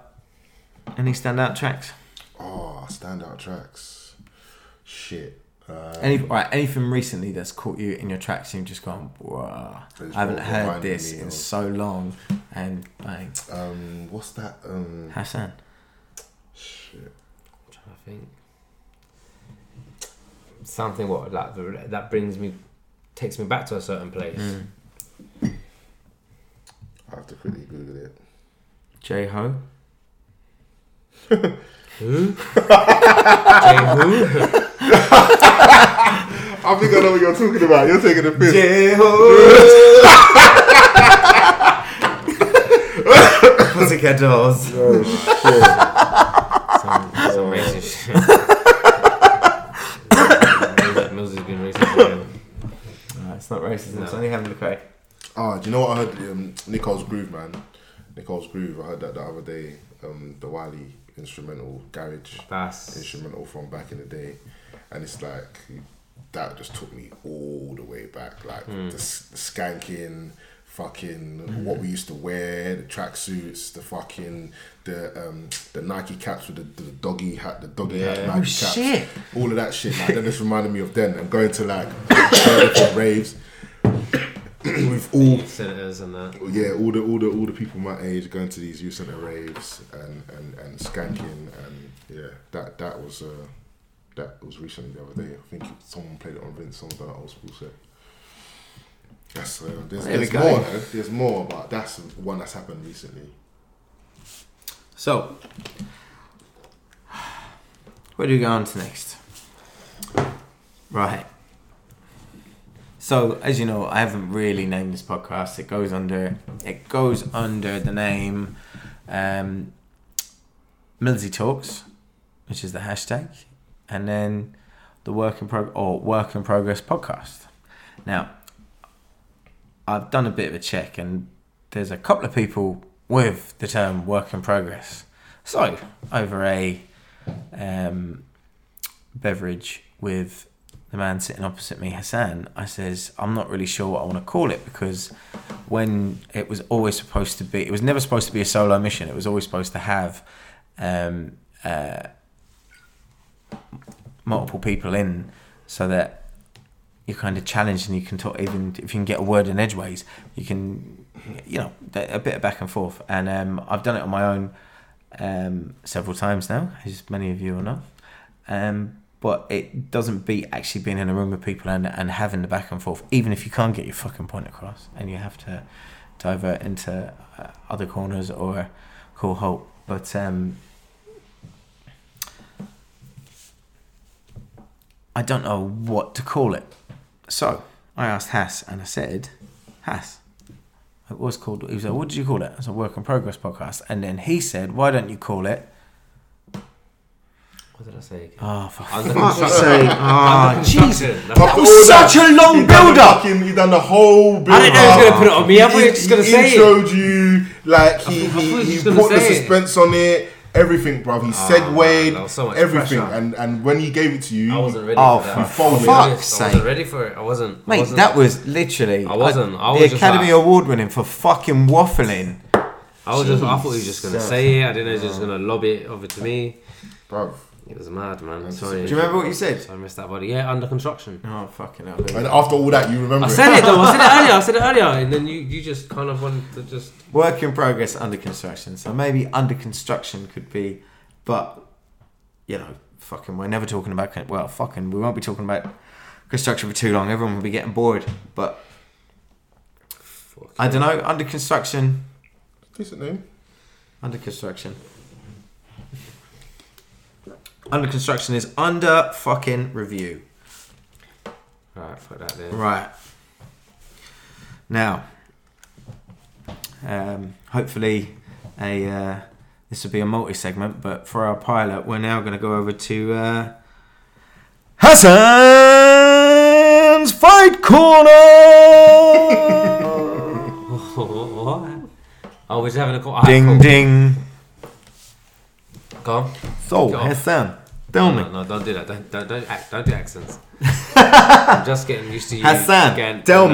tracks? Oh, standout tracks. Shit. Anything recently that's caught you in your tracks and you've just gone, wow, I haven't heard this in so long, and bang. What's that? Hassan. Shit. I'm trying to think. Something what like that takes me back to a certain place. Mm. I have to quickly Google it. J-Ho? Who? J-Who? I think I know what you're talking about. You're taking a piss. J-Ho! Pussycat Dolls. Oh, shit. Some racist shit. Mills has been racist forever. No, it's not racism. No. It's only having a crack. Ah, do you know what I heard? Nicole's Groove, man. Nicole's Groove. I heard that the other day. The Wiley instrumental, garage instrumental from back in the day, and it's like that just took me all the way back. Like the skanking, fucking what we used to wear, the tracksuits, the Nike caps with the doggy hat, the doggy hat, Nike caps, shit. All of that shit. Like, that just reminded me of then. I'm going to like raves. With all youth centres and that, yeah, all the people my age going to these youth centre raves and skanking, and yeah, that was recently the other day. I think someone played it on Vince, some of that old school set. That's there's more though. There's more, but that's one that's happened recently. So, where do we go on to next? Right. So, as you know, I haven't really named this podcast. It goes under It goes under the name Millsy Talks, which is the hashtag, and then the Work in Progress podcast. Now, I've done a bit of a check, and there's a couple of people with the term work in progress. So, over a beverage with the man sitting opposite me, Hassan, I says, I'm not really sure what I want to call it, because when it was always supposed to be, it was never supposed to be a solo mission. It was always supposed to have multiple people in, so that you're kind of challenged and you can talk, even if you can get a word in edgeways, you can, you know, a bit of back and forth. And I've done it on my own several times now, as many of you will know. But it doesn't beat actually being in a room with people and having the back and forth, even if you can't get your fucking point across and you have to divert into other corners or call halt. But I don't know what to call it. So I asked Hass, and I said, Hass, it was called, he was like, what did you call it? I said, Work in Progress podcast. And then he said, why don't you call it? What did I say again? Oh, for fuck's sake. Oh, Jesus. That was such a long build-up. He done the whole build-up. I didn't know he was going to put it on me. I thought he was just going to say it. He showed you, like, he put the suspense on it. Everything, bruv. He segued so everything, and when he gave it to you, I wasn't ready for that. I wasn't ready for it. I wasn't. That was literally. The Academy Award winning for fucking waffling. I thought he was just gonna say it. I didn't know he was just gonna lob it over to me, bruv. It was mad, man. Sorry. Do you remember what you said? I missed that body. Yeah, under construction. Oh, fucking hell. And after all that, you remember it. I said it though. I said it earlier. And then you just kind of wanted to just... Work in progress, under construction. So maybe under construction could be... But, you know, fucking we're never talking about... Well, fucking we won't be talking about construction for too long. Everyone will be getting bored. But, fucking I don't know. Under construction. Decent name. Under construction. Under construction is under fucking review. Right, put that there. Right. Now, hopefully, this will be a multi-segment, but for our pilot, we're now going to go over to Hassan's Fight Corner! What? Oh, we're just having a call. Ding, ding. Go on. So, Hassan. Tell me. No, don't do that. Don't do accents. I'm just getting used to you. Hassan, again. Tell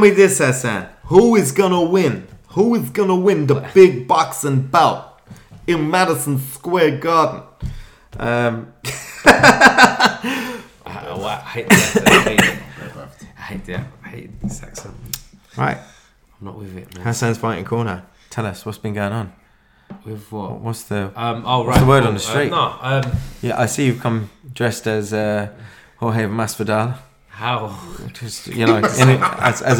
me this, Hassan. Who is gonna win? Who is gonna win the big boxing bout in Madison Square Garden? I hate the accent. I hate this accent. Right. I'm not with it, man. Hassan's Fighting Corner. Tell us what's been going on. With what? What's the what's the word on the street? Yeah, I see you've come dressed as Jorge Masvidal. How? Just, you know, as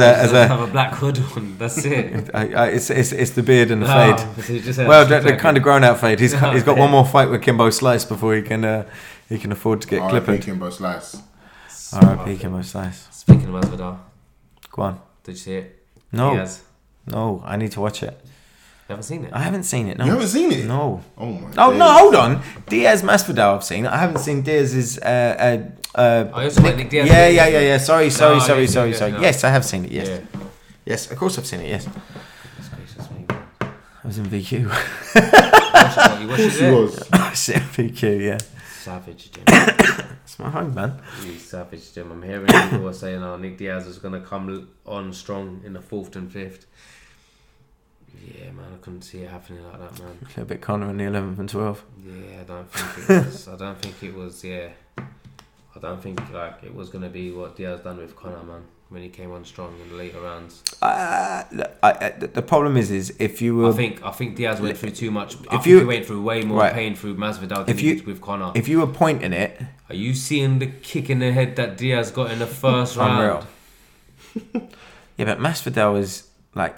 a black hood on. That's it. It's the beard and the fade. Well, the kind of grown out fade. He's got one more fight with Kimbo Slice before he can afford to get clippered. R.I.P. Kimbo Slice. R.I.P. Kimbo Slice. Speaking of Masvidal, go on. Did you see it? No, I need to watch it. I haven't seen it. No. You haven't seen it? No. Oh my god. Oh no, hold on. Diaz Masvidal I've seen. I haven't seen Diaz's Nick Diaz. Yeah. Sorry. No. Yes, I have seen it. Yes. Yeah. Yes, of course I've seen it. Yes. That's gracious me. I was in VQ. You watched it? There? Was. I was in VQ, yeah. Savage, Jim. It's my home, man. You savage, Jim. I'm hearing people are saying, "Oh, Nick Diaz is going to come on strong in the 4th and 5th." Yeah, man, I couldn't see it happening like that, man. A bit Conor in the 11th and 12th. Yeah, I don't think it was. Yeah, I don't think like it was gonna be what Diaz done with Conor, man, when he came on strong in the later rounds. The problem is if you were, I think Diaz went through too much. I think he went through way more pain through Masvidal than he did with Conor. If you were pointing it, are you seeing the kick in the head that Diaz got in the first round? Unreal. Yeah, but Masvidal is. Like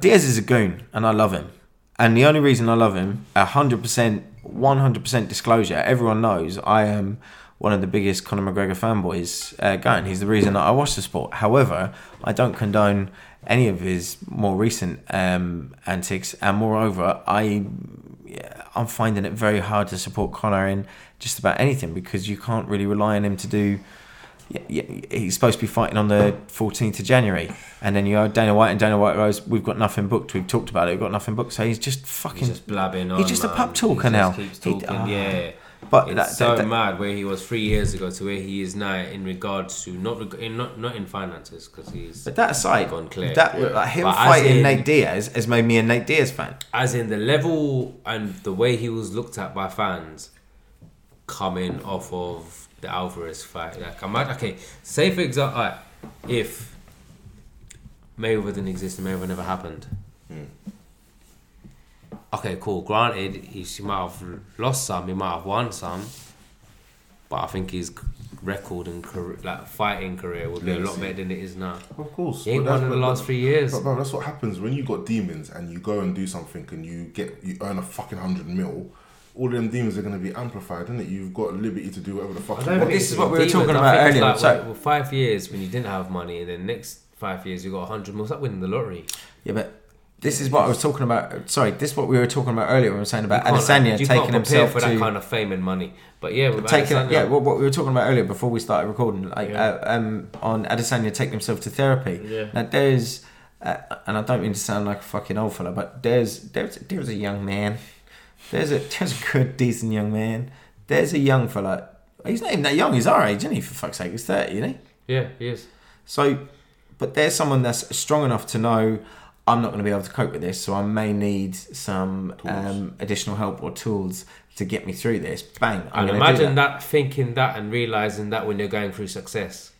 Diaz is a goon, and I love him. And the only reason I love him, 100% disclosure, everyone knows I am one of the biggest Conor McGregor fanboys going. He's the reason that I watch the sport. However, I don't condone any of his more recent antics. And moreover, I'm finding it very hard to support Connor in just about anything, because you can't really rely on him to do... He's supposed to be fighting on the 14th of January, and then you go Dana White goes, we've got nothing booked, we've talked about it, we've got nothing booked. So he's just blabbing on. He's just a pub talker now. He just keeps talking. Yeah. But it's so mad where he was 3 years ago to where he is now in regards to not in finances, because he's. But that aside, gone clear. Him fighting Nate Diaz has made me a Nate Diaz fan. As in the level and the way he was looked at by fans, coming off of the Alvarez fight. Like, say for example, if Mayweather didn't exist and Mayweather never happened. Mm. Okay, cool. Granted, he might have lost some, he might have won some, but I think his record and career, like fighting career, would be a lot better than it is now. Of course, he ain't won in the last 3 years. Bro, that's what happens when you got demons and you go and do something and you earn a fucking 100 mil. All them demons are going to be amplified, isn't it? You've got liberty to do whatever the fuck you want. This is what we were talking about earlier. Like, well, 5 years when you didn't have money, and then next 5 years you got 100 more. It's like winning the lottery. Yeah, but this is what I was talking about. Sorry, this is what we were talking about earlier when we were saying about Adesanya taking himself for that kind of fame and money. But yeah, what we were talking about earlier before we started recording, on Adesanya taking himself to therapy. Yeah. Now there's, and I don't mean to sound like a fucking old fella, but there's a young man. There's a good, decent young man. There's a young fella. He's not even that young. He's our age, isn't he? For fuck's sake, he's 30, isn't he? Yeah, he is. So, but there's someone that's strong enough to know, I'm not going to be able to cope with this, so I may need some additional help or tools to get me through this. Bang. I'm and imagine do that, thinking that and realising that when you're going through success.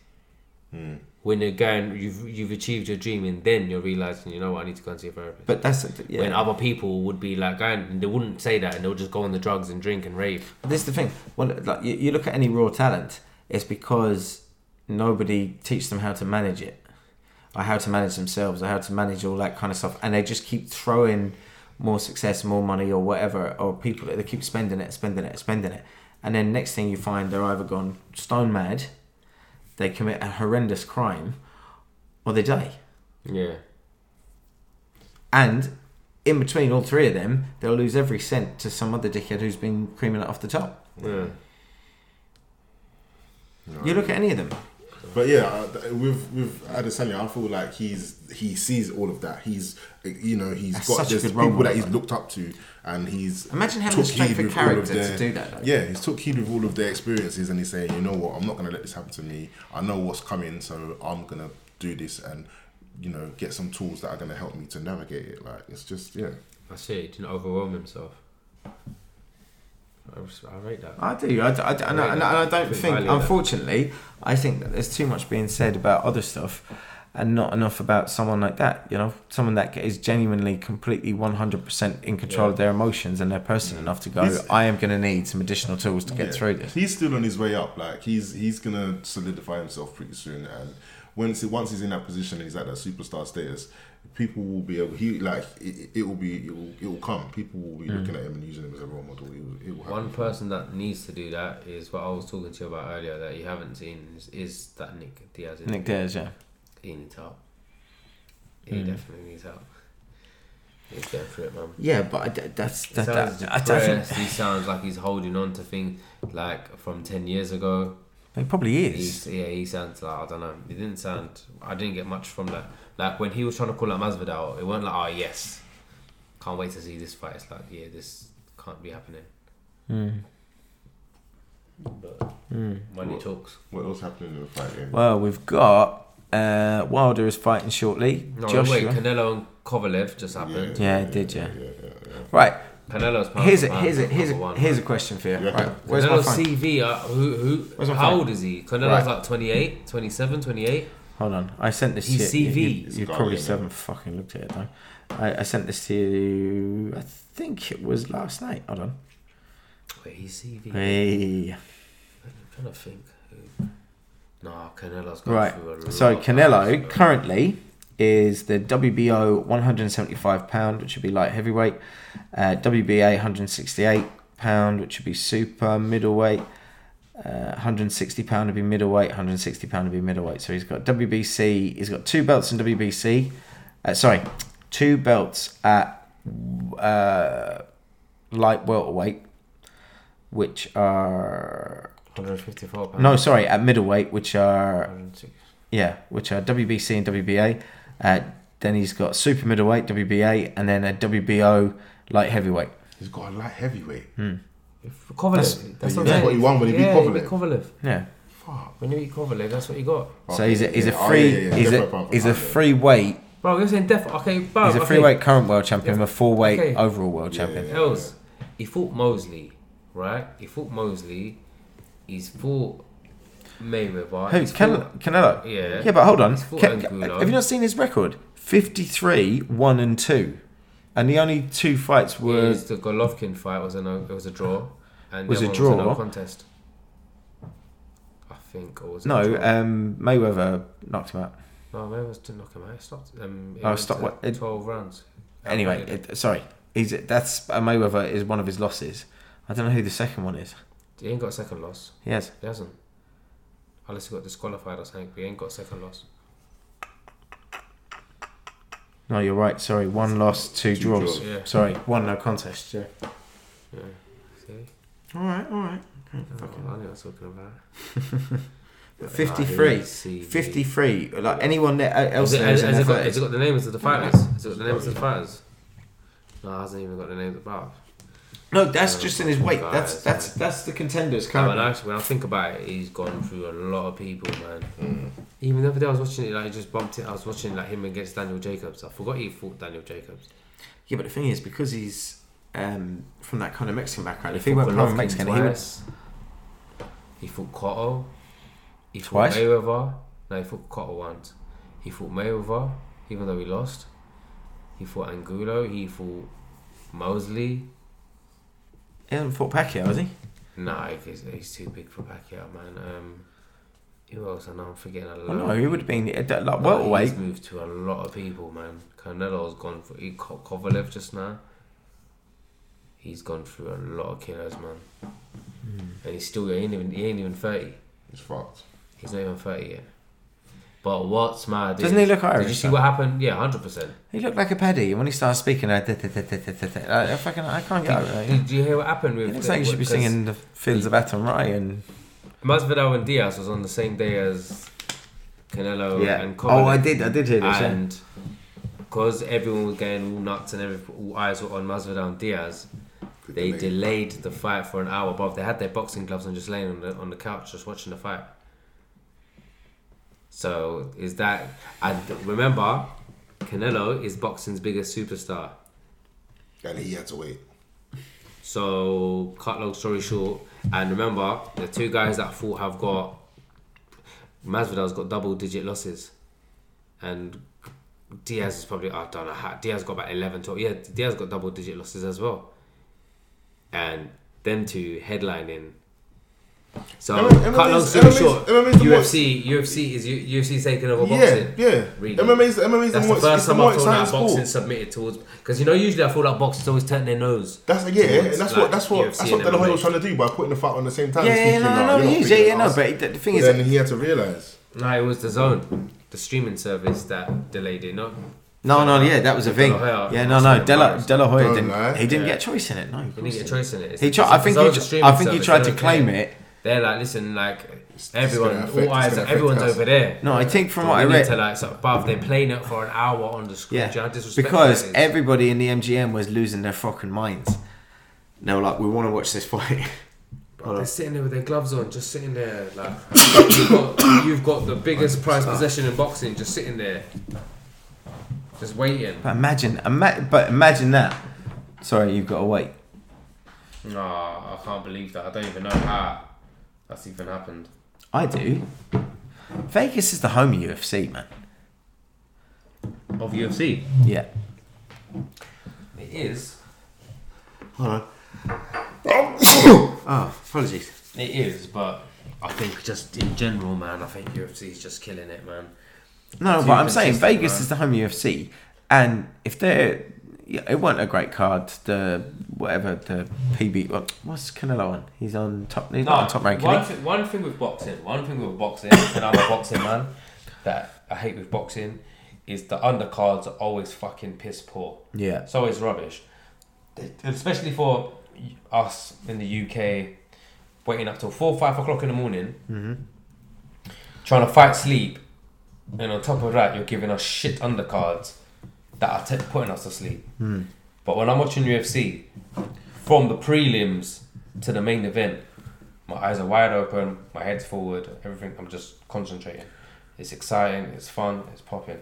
Mm. When you're going, you've achieved your dream, and then you're realising, you know what, I need to go and see a therapist. But that's... Yeah. When other people would be like, and they wouldn't say that, and they'll just go on the drugs and drink and rave. This is the thing. Well, like, you look at any raw talent, it's because nobody teaches them how to manage it, or how to manage themselves, or how to manage all that kind of stuff, and they just keep throwing more success, more money, or whatever, or people, they keep spending it. And then next thing you find, they're either gone stone mad... They commit a horrendous crime, or they die. Yeah. And in between all three of them, they'll lose every cent to some other dickhead who's been creaming it off the top. Yeah. You look at any of them. But yeah, with Adesanya, I feel like he sees all of that. He's got this people that he's looked up to, and he's imagine having the strength of character to do that. Though. Yeah, he's took heed with all of their experiences, and he's saying, you know what, I'm not going to let this happen to me. I know what's coming, so I'm going to do this, and get some tools that are going to help me to navigate it. Like it's just I see. He didn't overwhelm himself. I rate that. I do. I don't think. Unfortunately, I think that there's too much being said about other stuff, and not enough about someone like that. Someone that is genuinely, completely, 100% in control of their emotions, and they're person enough to go, I am going to need some additional tools to get through this. He's still on his way up. Like he's going to solidify himself pretty soon, and once he's in that position, he's at that superstar status. People will be able. It will come. People will be looking at him and using him as a role model. It will happen. One person that needs to do that is what I was talking to you about earlier that you haven't seen is that Nick Diaz. Nick Diaz, yeah. He needs help. He definitely needs help. He's going through it, man. Yeah, but he sounds like he's holding on to things like from 10 years ago. He probably is. He sounds like, I don't know. He didn't sound. I didn't get much from that. Like when he was trying to call out Masvidal, it weren't like, oh yes, can't wait to see this fight. It's like, yeah, this can't be happening. Mm. But money talks. What else happened in the fight? Yeah? Well, we've got Wilder is fighting shortly. No, wait, Canelo and Kovalev just happened. Yeah. Right. Canelo's part here's a question for you. Yeah. Right. Where's Canelo's CV? Where's how old is he? Canelo's like 28, 27, 28. Hold on, I sent this to you. You probably still haven't fucking looked at it though. I sent this to you, I think it was last night. Hold on. Wait, his CV. Hey. I'm trying to think. No, Canelo's gone through a lot. So Canelo currently is the WBO 175 pound, which would be light heavyweight. WBA 168 pound, which would be super middleweight. 160 pound would be middleweight, 160 pound would be middleweight. So he's got WBC, he's got two belts in WBC, two belts at light welterweight, which are 154 pounds. No, sorry, at middleweight, which are 106. Yeah, which are WBC and WBA. Then he's got super middleweight, WBA, and then a WBO light heavyweight. He's got a light heavyweight. Kovalev. That's what he won when he beat Kovalev. Yeah. Fuck. When you beat Kovalev, that's what he got. So okay, he's a free weight. Bro, you're saying death. Okay, bro. He's a free weight current world champion, a four weight overall world champion. Else, he fought Mosley, right? He fought Mosley. He's fought Mayweather. Who? Canelo. Yeah. Yeah, but hold on. Have you not seen his record? 53-1-2. And the only two fights were... the Golovkin fight was a draw. And was a draw? Was a no contest. I think. Or was it a draw? Mayweather knocked him out. No, Mayweather didn't knock him out. Stopped what? 12 rounds. Anyway, that's Mayweather is one of his losses. I don't know who the second one is. He ain't got a second loss. Yes. He hasn't. Unless he got disqualified or something, but he ain't got a second loss. No, you're right. Sorry, one loss, two draws. Yeah. Sorry, one no contest. Yeah. Yeah. See. All right. Okay. I know what I was talking about. 53. Like anyone else? Has it got the names of the fighters? Has it got the names of the fighters? No, it hasn't even got the names of the fighters. No, that's just in his weight. That's the contenders currently. Yeah, actually, when I think about it, he's gone through a lot of people, man. Even the other day I was watching it, like he just bumped it. I was watching like him against Daniel Jacobs. I forgot he fought Daniel Jacobs. Yeah, but the thing is, because he's from that kind of Mexican background, if he went from Mexican, he fought Cotto. He fought Mayweather. No, he fought Cotto once. He fought Mayweather, even though he lost. He fought Angulo. He fought Mosley. He hasn't fought Pacquiao, has he? No, he's too big for Pacquiao, man. Who else? I know I'm forgetting a lot. Oh, no, he would have been like welterweight. He's moved to a lot of people, man. Canelo's gone for Kovalev just now. He's gone through a lot of killers, man. And he's still he ain't even 30. He's fucked. He's not even 30 yet. But what's mad? Doesn't he look Irish? Did you see what happened? Yeah, 100%. He looked like a paddy. When he started speaking, I can't get over it. Did you hear what happened with? It looks like you should be singing the Fields of Atom Ryan. Masvidal and Diaz was on the same day as Canelo and Kovalev. Oh, I did hear this. And because everyone was going all nuts and all eyes were on Masvidal and Diaz, they delayed the fight for an hour above. They had their boxing gloves and just laying on the couch, just watching the fight. So is that? And remember, Canelo is boxing's biggest superstar, and he had to wait. So cut long story short, and remember, the two guys that fought have got Masvidal's got double-digit losses, and Diaz is probably I don't know. Diaz got about 11. Yeah, Diaz got double-digit losses as well, and them two headlining. So cut long story short, UFC's taking over boxing. Yeah, really. MMA's that's the first time I've thought that boxing submitted towards, because you know usually I feel like boxers always turn their nose. That's what De La Hoya was trying to do by putting the fight on the same time. But the thing is, then he had to realise. No, it was the Zone, the streaming service that delayed it. That was a thing. De La Hoya didn't. He didn't get a choice in it. No, he didn't get a choice in it. I think he tried to claim it. They're like, listen, like everyone's over there. No, I think from what I read, they're playing it for an hour on the screen. Yeah, because everybody in the MGM was losing their fucking minds. They were like, we want to watch this fight. But they're sitting there with their gloves on, just sitting there. Like you've got the biggest prized possession in boxing, just sitting there, just waiting. But imagine that. Sorry, you've got to wait. No, I can't believe that. I don't even know how that's even happened. I do. Vegas is the home of UFC, man. Of UFC? Yeah. It is. Hold on. Oh, apologies. It is, but I think just in general, man, I think UFC is just killing it, man. No, but I'm saying Vegas is the home of UFC, and if they're... Yeah, it wasn't a great card. The PB. What's Canelo on? He's on top. He's not on top ranking. One thing with boxing. And I'm a boxing man. That I hate with boxing is the undercards are always fucking piss poor. Yeah. It's always rubbish. Especially for us in the UK, waiting up till 4 or 5 o'clock in the morning, mm-hmm. trying to fight sleep, and on top of that, you're giving us shit undercards that are putting us to sleep. Mm. But when I'm watching UFC, from the prelims to the main event, my eyes are wide open, my head's forward, everything, I'm just concentrating. It's exciting, it's fun, it's popping,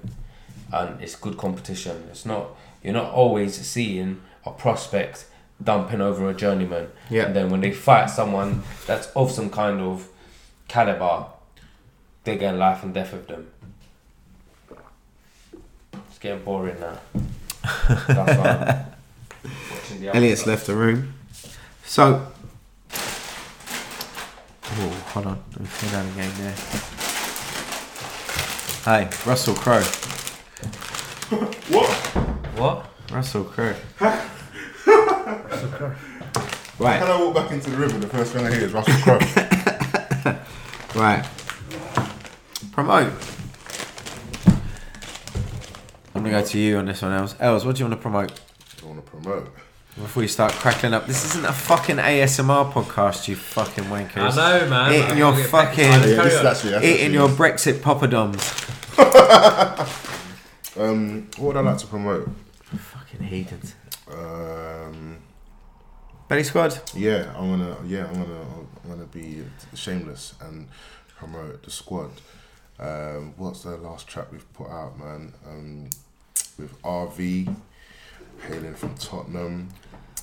and it's good competition. It's not, you're not always seeing a prospect dumping over a journeyman. Yeah. And then when they fight someone that's of some kind of caliber, they're getting life and death with them. It's getting boring now. That's why I'm watching the Elliot's left the room. So, oh, hold on, let me feel down again there. Hey, Russell Crowe. What? What? Russell Crowe. Russell Crowe. Right. How can I walk back into the room and the first thing I hear is Russell Crowe? Right. Promote. I'm going to go to you on this one, Els. Els, what do you want to promote? I want to promote. Before you start crackling up, this isn't a fucking ASMR podcast, you fucking wankers. I know, man. Eating your fucking... eating your Brexit poppadoms. What would I like to promote? Fucking heathens. Belly Squad. Yeah, I'm gonna be shameless and promote the squad. What's the last track we've put out, man? With RV, hailing from Tottenham,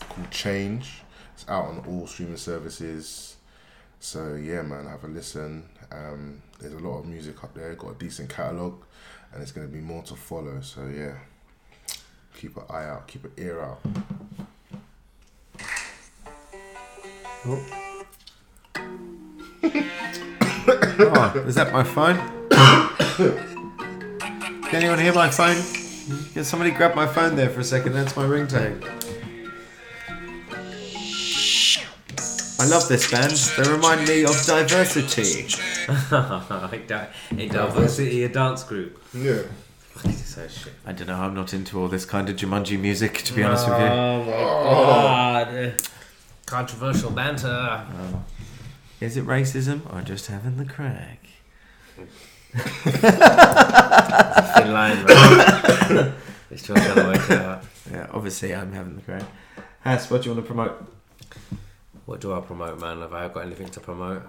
called Change. It's out on all streaming services. So yeah, man, have a listen. There's a lot of music up there. Got a decent catalogue, and it's going to be more to follow. So yeah, keep an eye out, keep an ear out. Oh, oh, is that my phone? Can anyone hear my phone? Can somebody grab my phone there for a second? That's my ringtone. I love this band. They remind me of Diversity. Diversity, a dance group. Yeah. So shit. I don't know. I'm not into all this kind of Jumanji music, to be honest with you. Oh my god! Controversial banter. Oh. Is it racism or just having the crack? Thin line, right? It's just the other way out. Yeah, obviously I'm having the crack. Hass, what do you want to promote? What do I promote, man? Have I got anything to promote?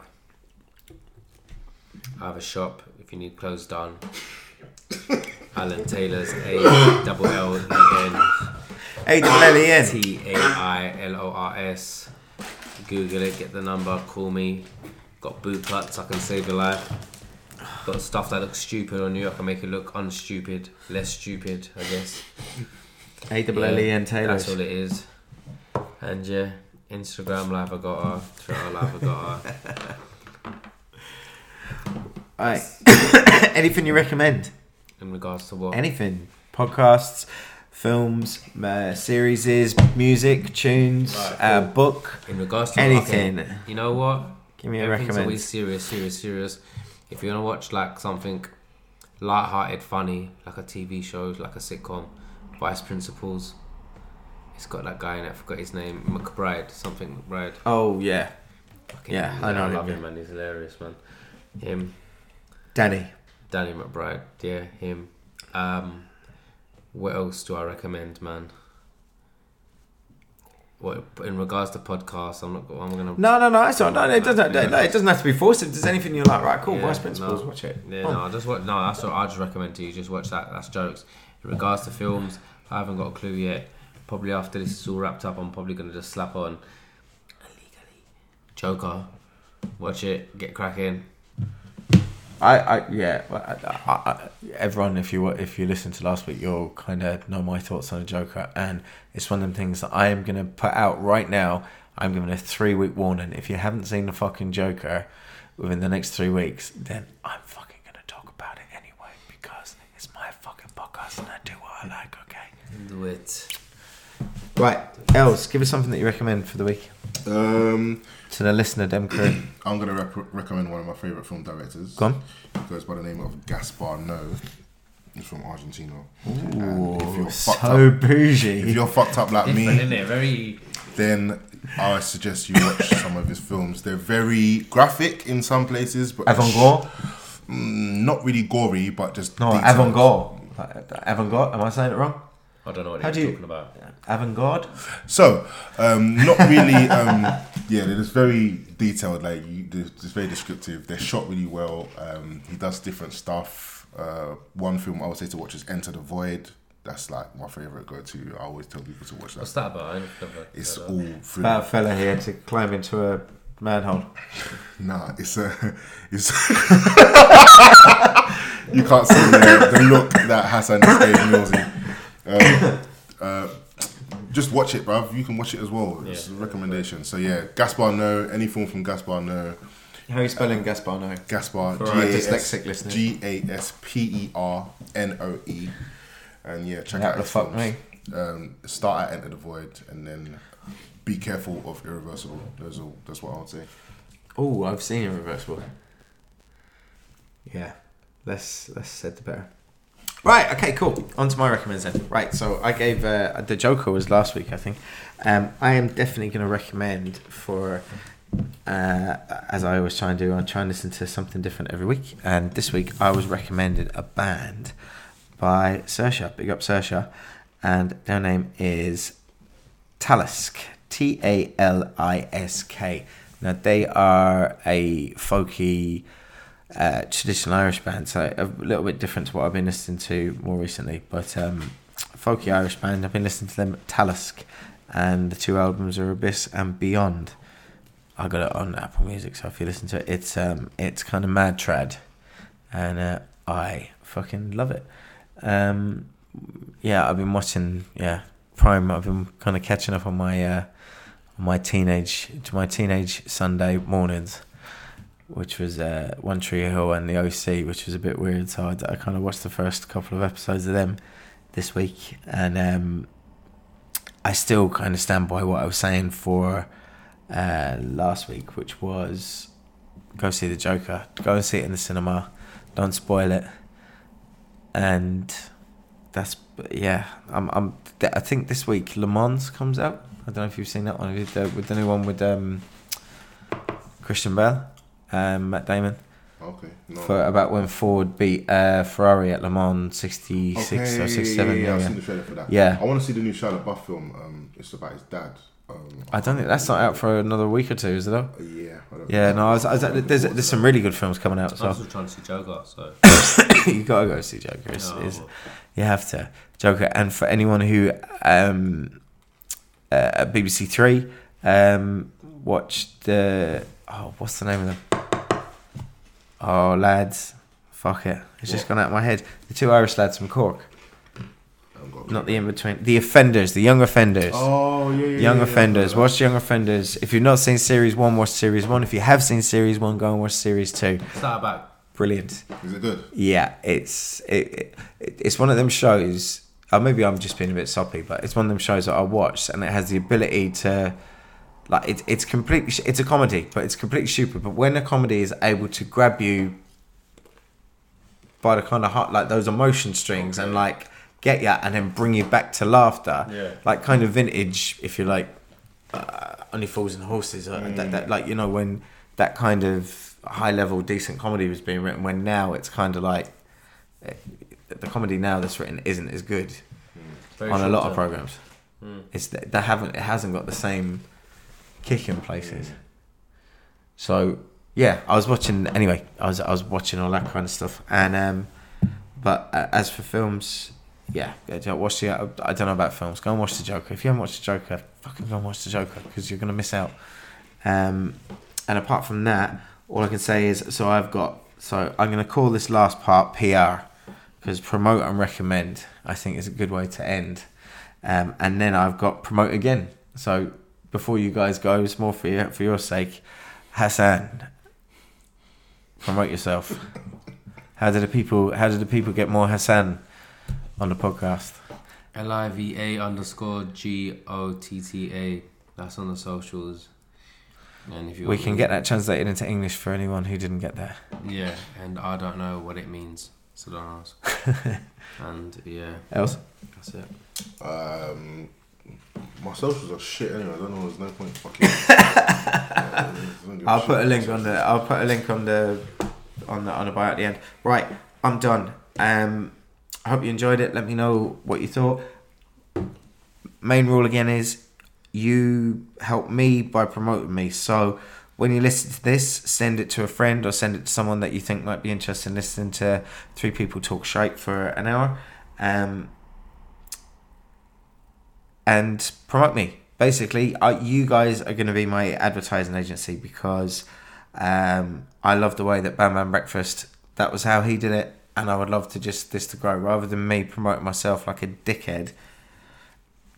I have a shop if you need clothes done. Alan Taylor's ALLEN TAILORS. Google it, get the number, call me. Got boot cuts, I can save your life. Got stuff that looks stupid on you, I can make it look unstupid, less stupid, I guess. ALLEN Tailors. That's all it is. And yeah, Instagram live I got her, Twitter live I got her. Alright. Anything you recommend? In regards to what? Anything. Podcasts, films, series, music, tunes, right, cool. Book. In regards to anything. What? Okay, you know what? Give me a recommend. Everything's always serious. If you want to watch like something light-hearted, funny, like a TV show, like a sitcom, Vice Principals. It's got that guy in it, I forgot his name, McBride. Oh, yeah. Fucking, yeah, I know. I love him, man. He's hilarious, man. Him. Danny McBride. Yeah, him. What else do I recommend, man? What, in regards to podcasts, I'm not gonna. No, it's not. It doesn't have to be forced. If there's anything you're like, right, cool, Vice Principals, watch it. Yeah, that's what I just recommend to you. Just watch that. That's jokes. In regards to films, I haven't got a clue yet. Probably after this is all wrapped up, I'm probably going to just slap on Joker. Watch it, get cracking. Everyone, if you listen to last week, you'll kind of know my thoughts on the Joker, and it's one of them things that I am going to put out right now. I'm giving a 3-week warning. If you haven't seen the fucking Joker within the next 3 weeks, then I'm fucking going to talk about it anyway, because it's my fucking podcast and I do what I like, okay? Do it. Right, Els, give us something that you recommend for the week. To the listener, Dem Crew. I'm going to recommend one of my favourite film directors. Go on. He goes by the name of Gaspar Noe. It's from Argentina. Ooh, if you're so bougie. If you're fucked up like me, then I suggest you watch some of his films. They're very graphic in some places, but avant-garde. Not really gory, but just avant-garde. Am I saying it wrong? I don't know what you're talking about. Avant-garde. So, not really. Yeah, they're just very detailed. Like, it's very descriptive. They're shot really well. He does different stuff. One film I would say to watch is Enter the Void. That's like my favourite go-to. I always tell people to watch that. What's that about? It's all through. About a fella here to climb into a manhole. Nah, it's you can't see the look that Hassan just gave Millsy. Just watch it, bruv. You can watch it as well. It's a recommendation. So yeah, Gaspar Noe. Any film from Gaspar Noe. How are you spelling Gaspar Noe? Gaspar, Gaspernoe. And yeah, check out his films. Start at Enter the Void and then be careful of Irreversible. That's what I would say. Oh, I've seen Irreversible. Yeah, less said the better. Right, okay, cool. On to my recommends then. Right, so I gave, the Joker was last week, I think. I am definitely going to recommend for... as I always try and do, I try and listen to something different every week, and this week I was recommended a band by Saoirse, big up Saoirse, and their name is Talisk, Talisk. Now they are a folky traditional Irish band, so a little bit different to what I've been listening to more recently, but folky Irish band. I've been listening to them, Talisk, and the two albums are Abyss and Beyond. I got it on Apple Music, so if you listen to it, it's kind of mad trad, and I fucking love it. Yeah, I've been watching Prime. I've been kind of catching up on my teenage Sunday mornings, which was One Tree Hill and The OC, which was a bit weird. So I kind of watched the first couple of episodes of them this week, and I still kind of stand by what I was saying for. Last week, which was go see the Joker, go and see it in the cinema, don't spoil it, and that's I think this week Le Mans comes out. I don't know if you've seen that one with the new one with Christian Bale and Matt Damon. Okay. No. For about when Ford beat Ferrari at Le Mans 66 or 67. I've seen the trailer for that. Yeah, I want to see the new Shia LaBeouf film. It's about his dad. I don't think that's not out for another week or two, is it? There's some really good films coming out. So I'm still trying to see Joker, so you gotta go see Joker. You have to Joker, and for anyone who at BBC Three watched the what's the name of them? Oh lads, fuck it, it's just gone out of my head. The two Irish lads from Cork. Not the in-between. The Offenders. The Young Offenders. Oh, yeah, Young Offenders. Watch Young Offenders. If you've not seen Series 1, watch Series 1. If you have seen Series 1, go and watch Series 2. What's that about? Brilliant. Is it good? Yeah. It's one of them shows... maybe I'm just being a bit soppy, but it's one of them shows that I watched, and it has the ability to... like it's completely... it's a comedy, but it's completely stupid. But when a comedy is able to grab you by the kind of heart, like those emotion strings, and like... get ya and then bring you back to laughter, like kind of vintage, if you like, Only Fools and Horses, that like, you know, when that kind of high level decent comedy was being written, when now it's kind of like the comedy now that's written isn't as good on a lot of programs. It's it hasn't got the same kick in places. So yeah, I was watching all that kind of stuff, and but as for films. Yeah, watch the. I don't know about films. Go and watch the Joker. If you haven't watched the Joker, fucking go and watch the Joker, because you're gonna miss out. And apart from that, all I can say is so I'm gonna call this last part PR, because promote and recommend I think is a good way to end. And then I've got promote again. So before you guys go, it's more for your sake, Hassan. Promote yourself. How do the people get more Hassan? On the podcast, LIVA_GOTTA. That's on the socials. And if we can get that translated into English for anyone who didn't get that. Yeah, and I don't know what it means. Saddam Hussein. And yeah. Else? That's it. My socials are shit anyway. I don't know. There's no point fucking. I'll put a link on the bio at the end. Right, I'm done. I hope you enjoyed it. Let me know what you thought. Main rule again is you help me by promoting me. So when you listen to this, send it to a friend or send it to someone that you think might be interested in listening to three people talk shite for an hour. And promote me. Basically, you guys are going to be my advertising agency because I love the way that Bam Bam Breakfast, that was how he did it. And I would love to just this to grow rather than me promoting myself like a dickhead.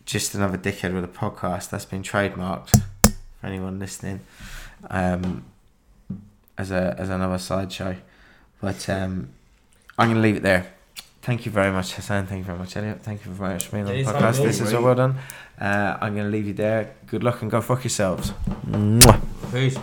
Just another dickhead with a podcast that's been trademarked for anyone listening as another sideshow. But I'm going to leave it there. Thank you very much, Hassan. Thank you very much, Elliot. Thank you very much for being on the podcast. This is all well done. I'm going to leave you there. Good luck and go fuck yourselves. Mwah. Peace.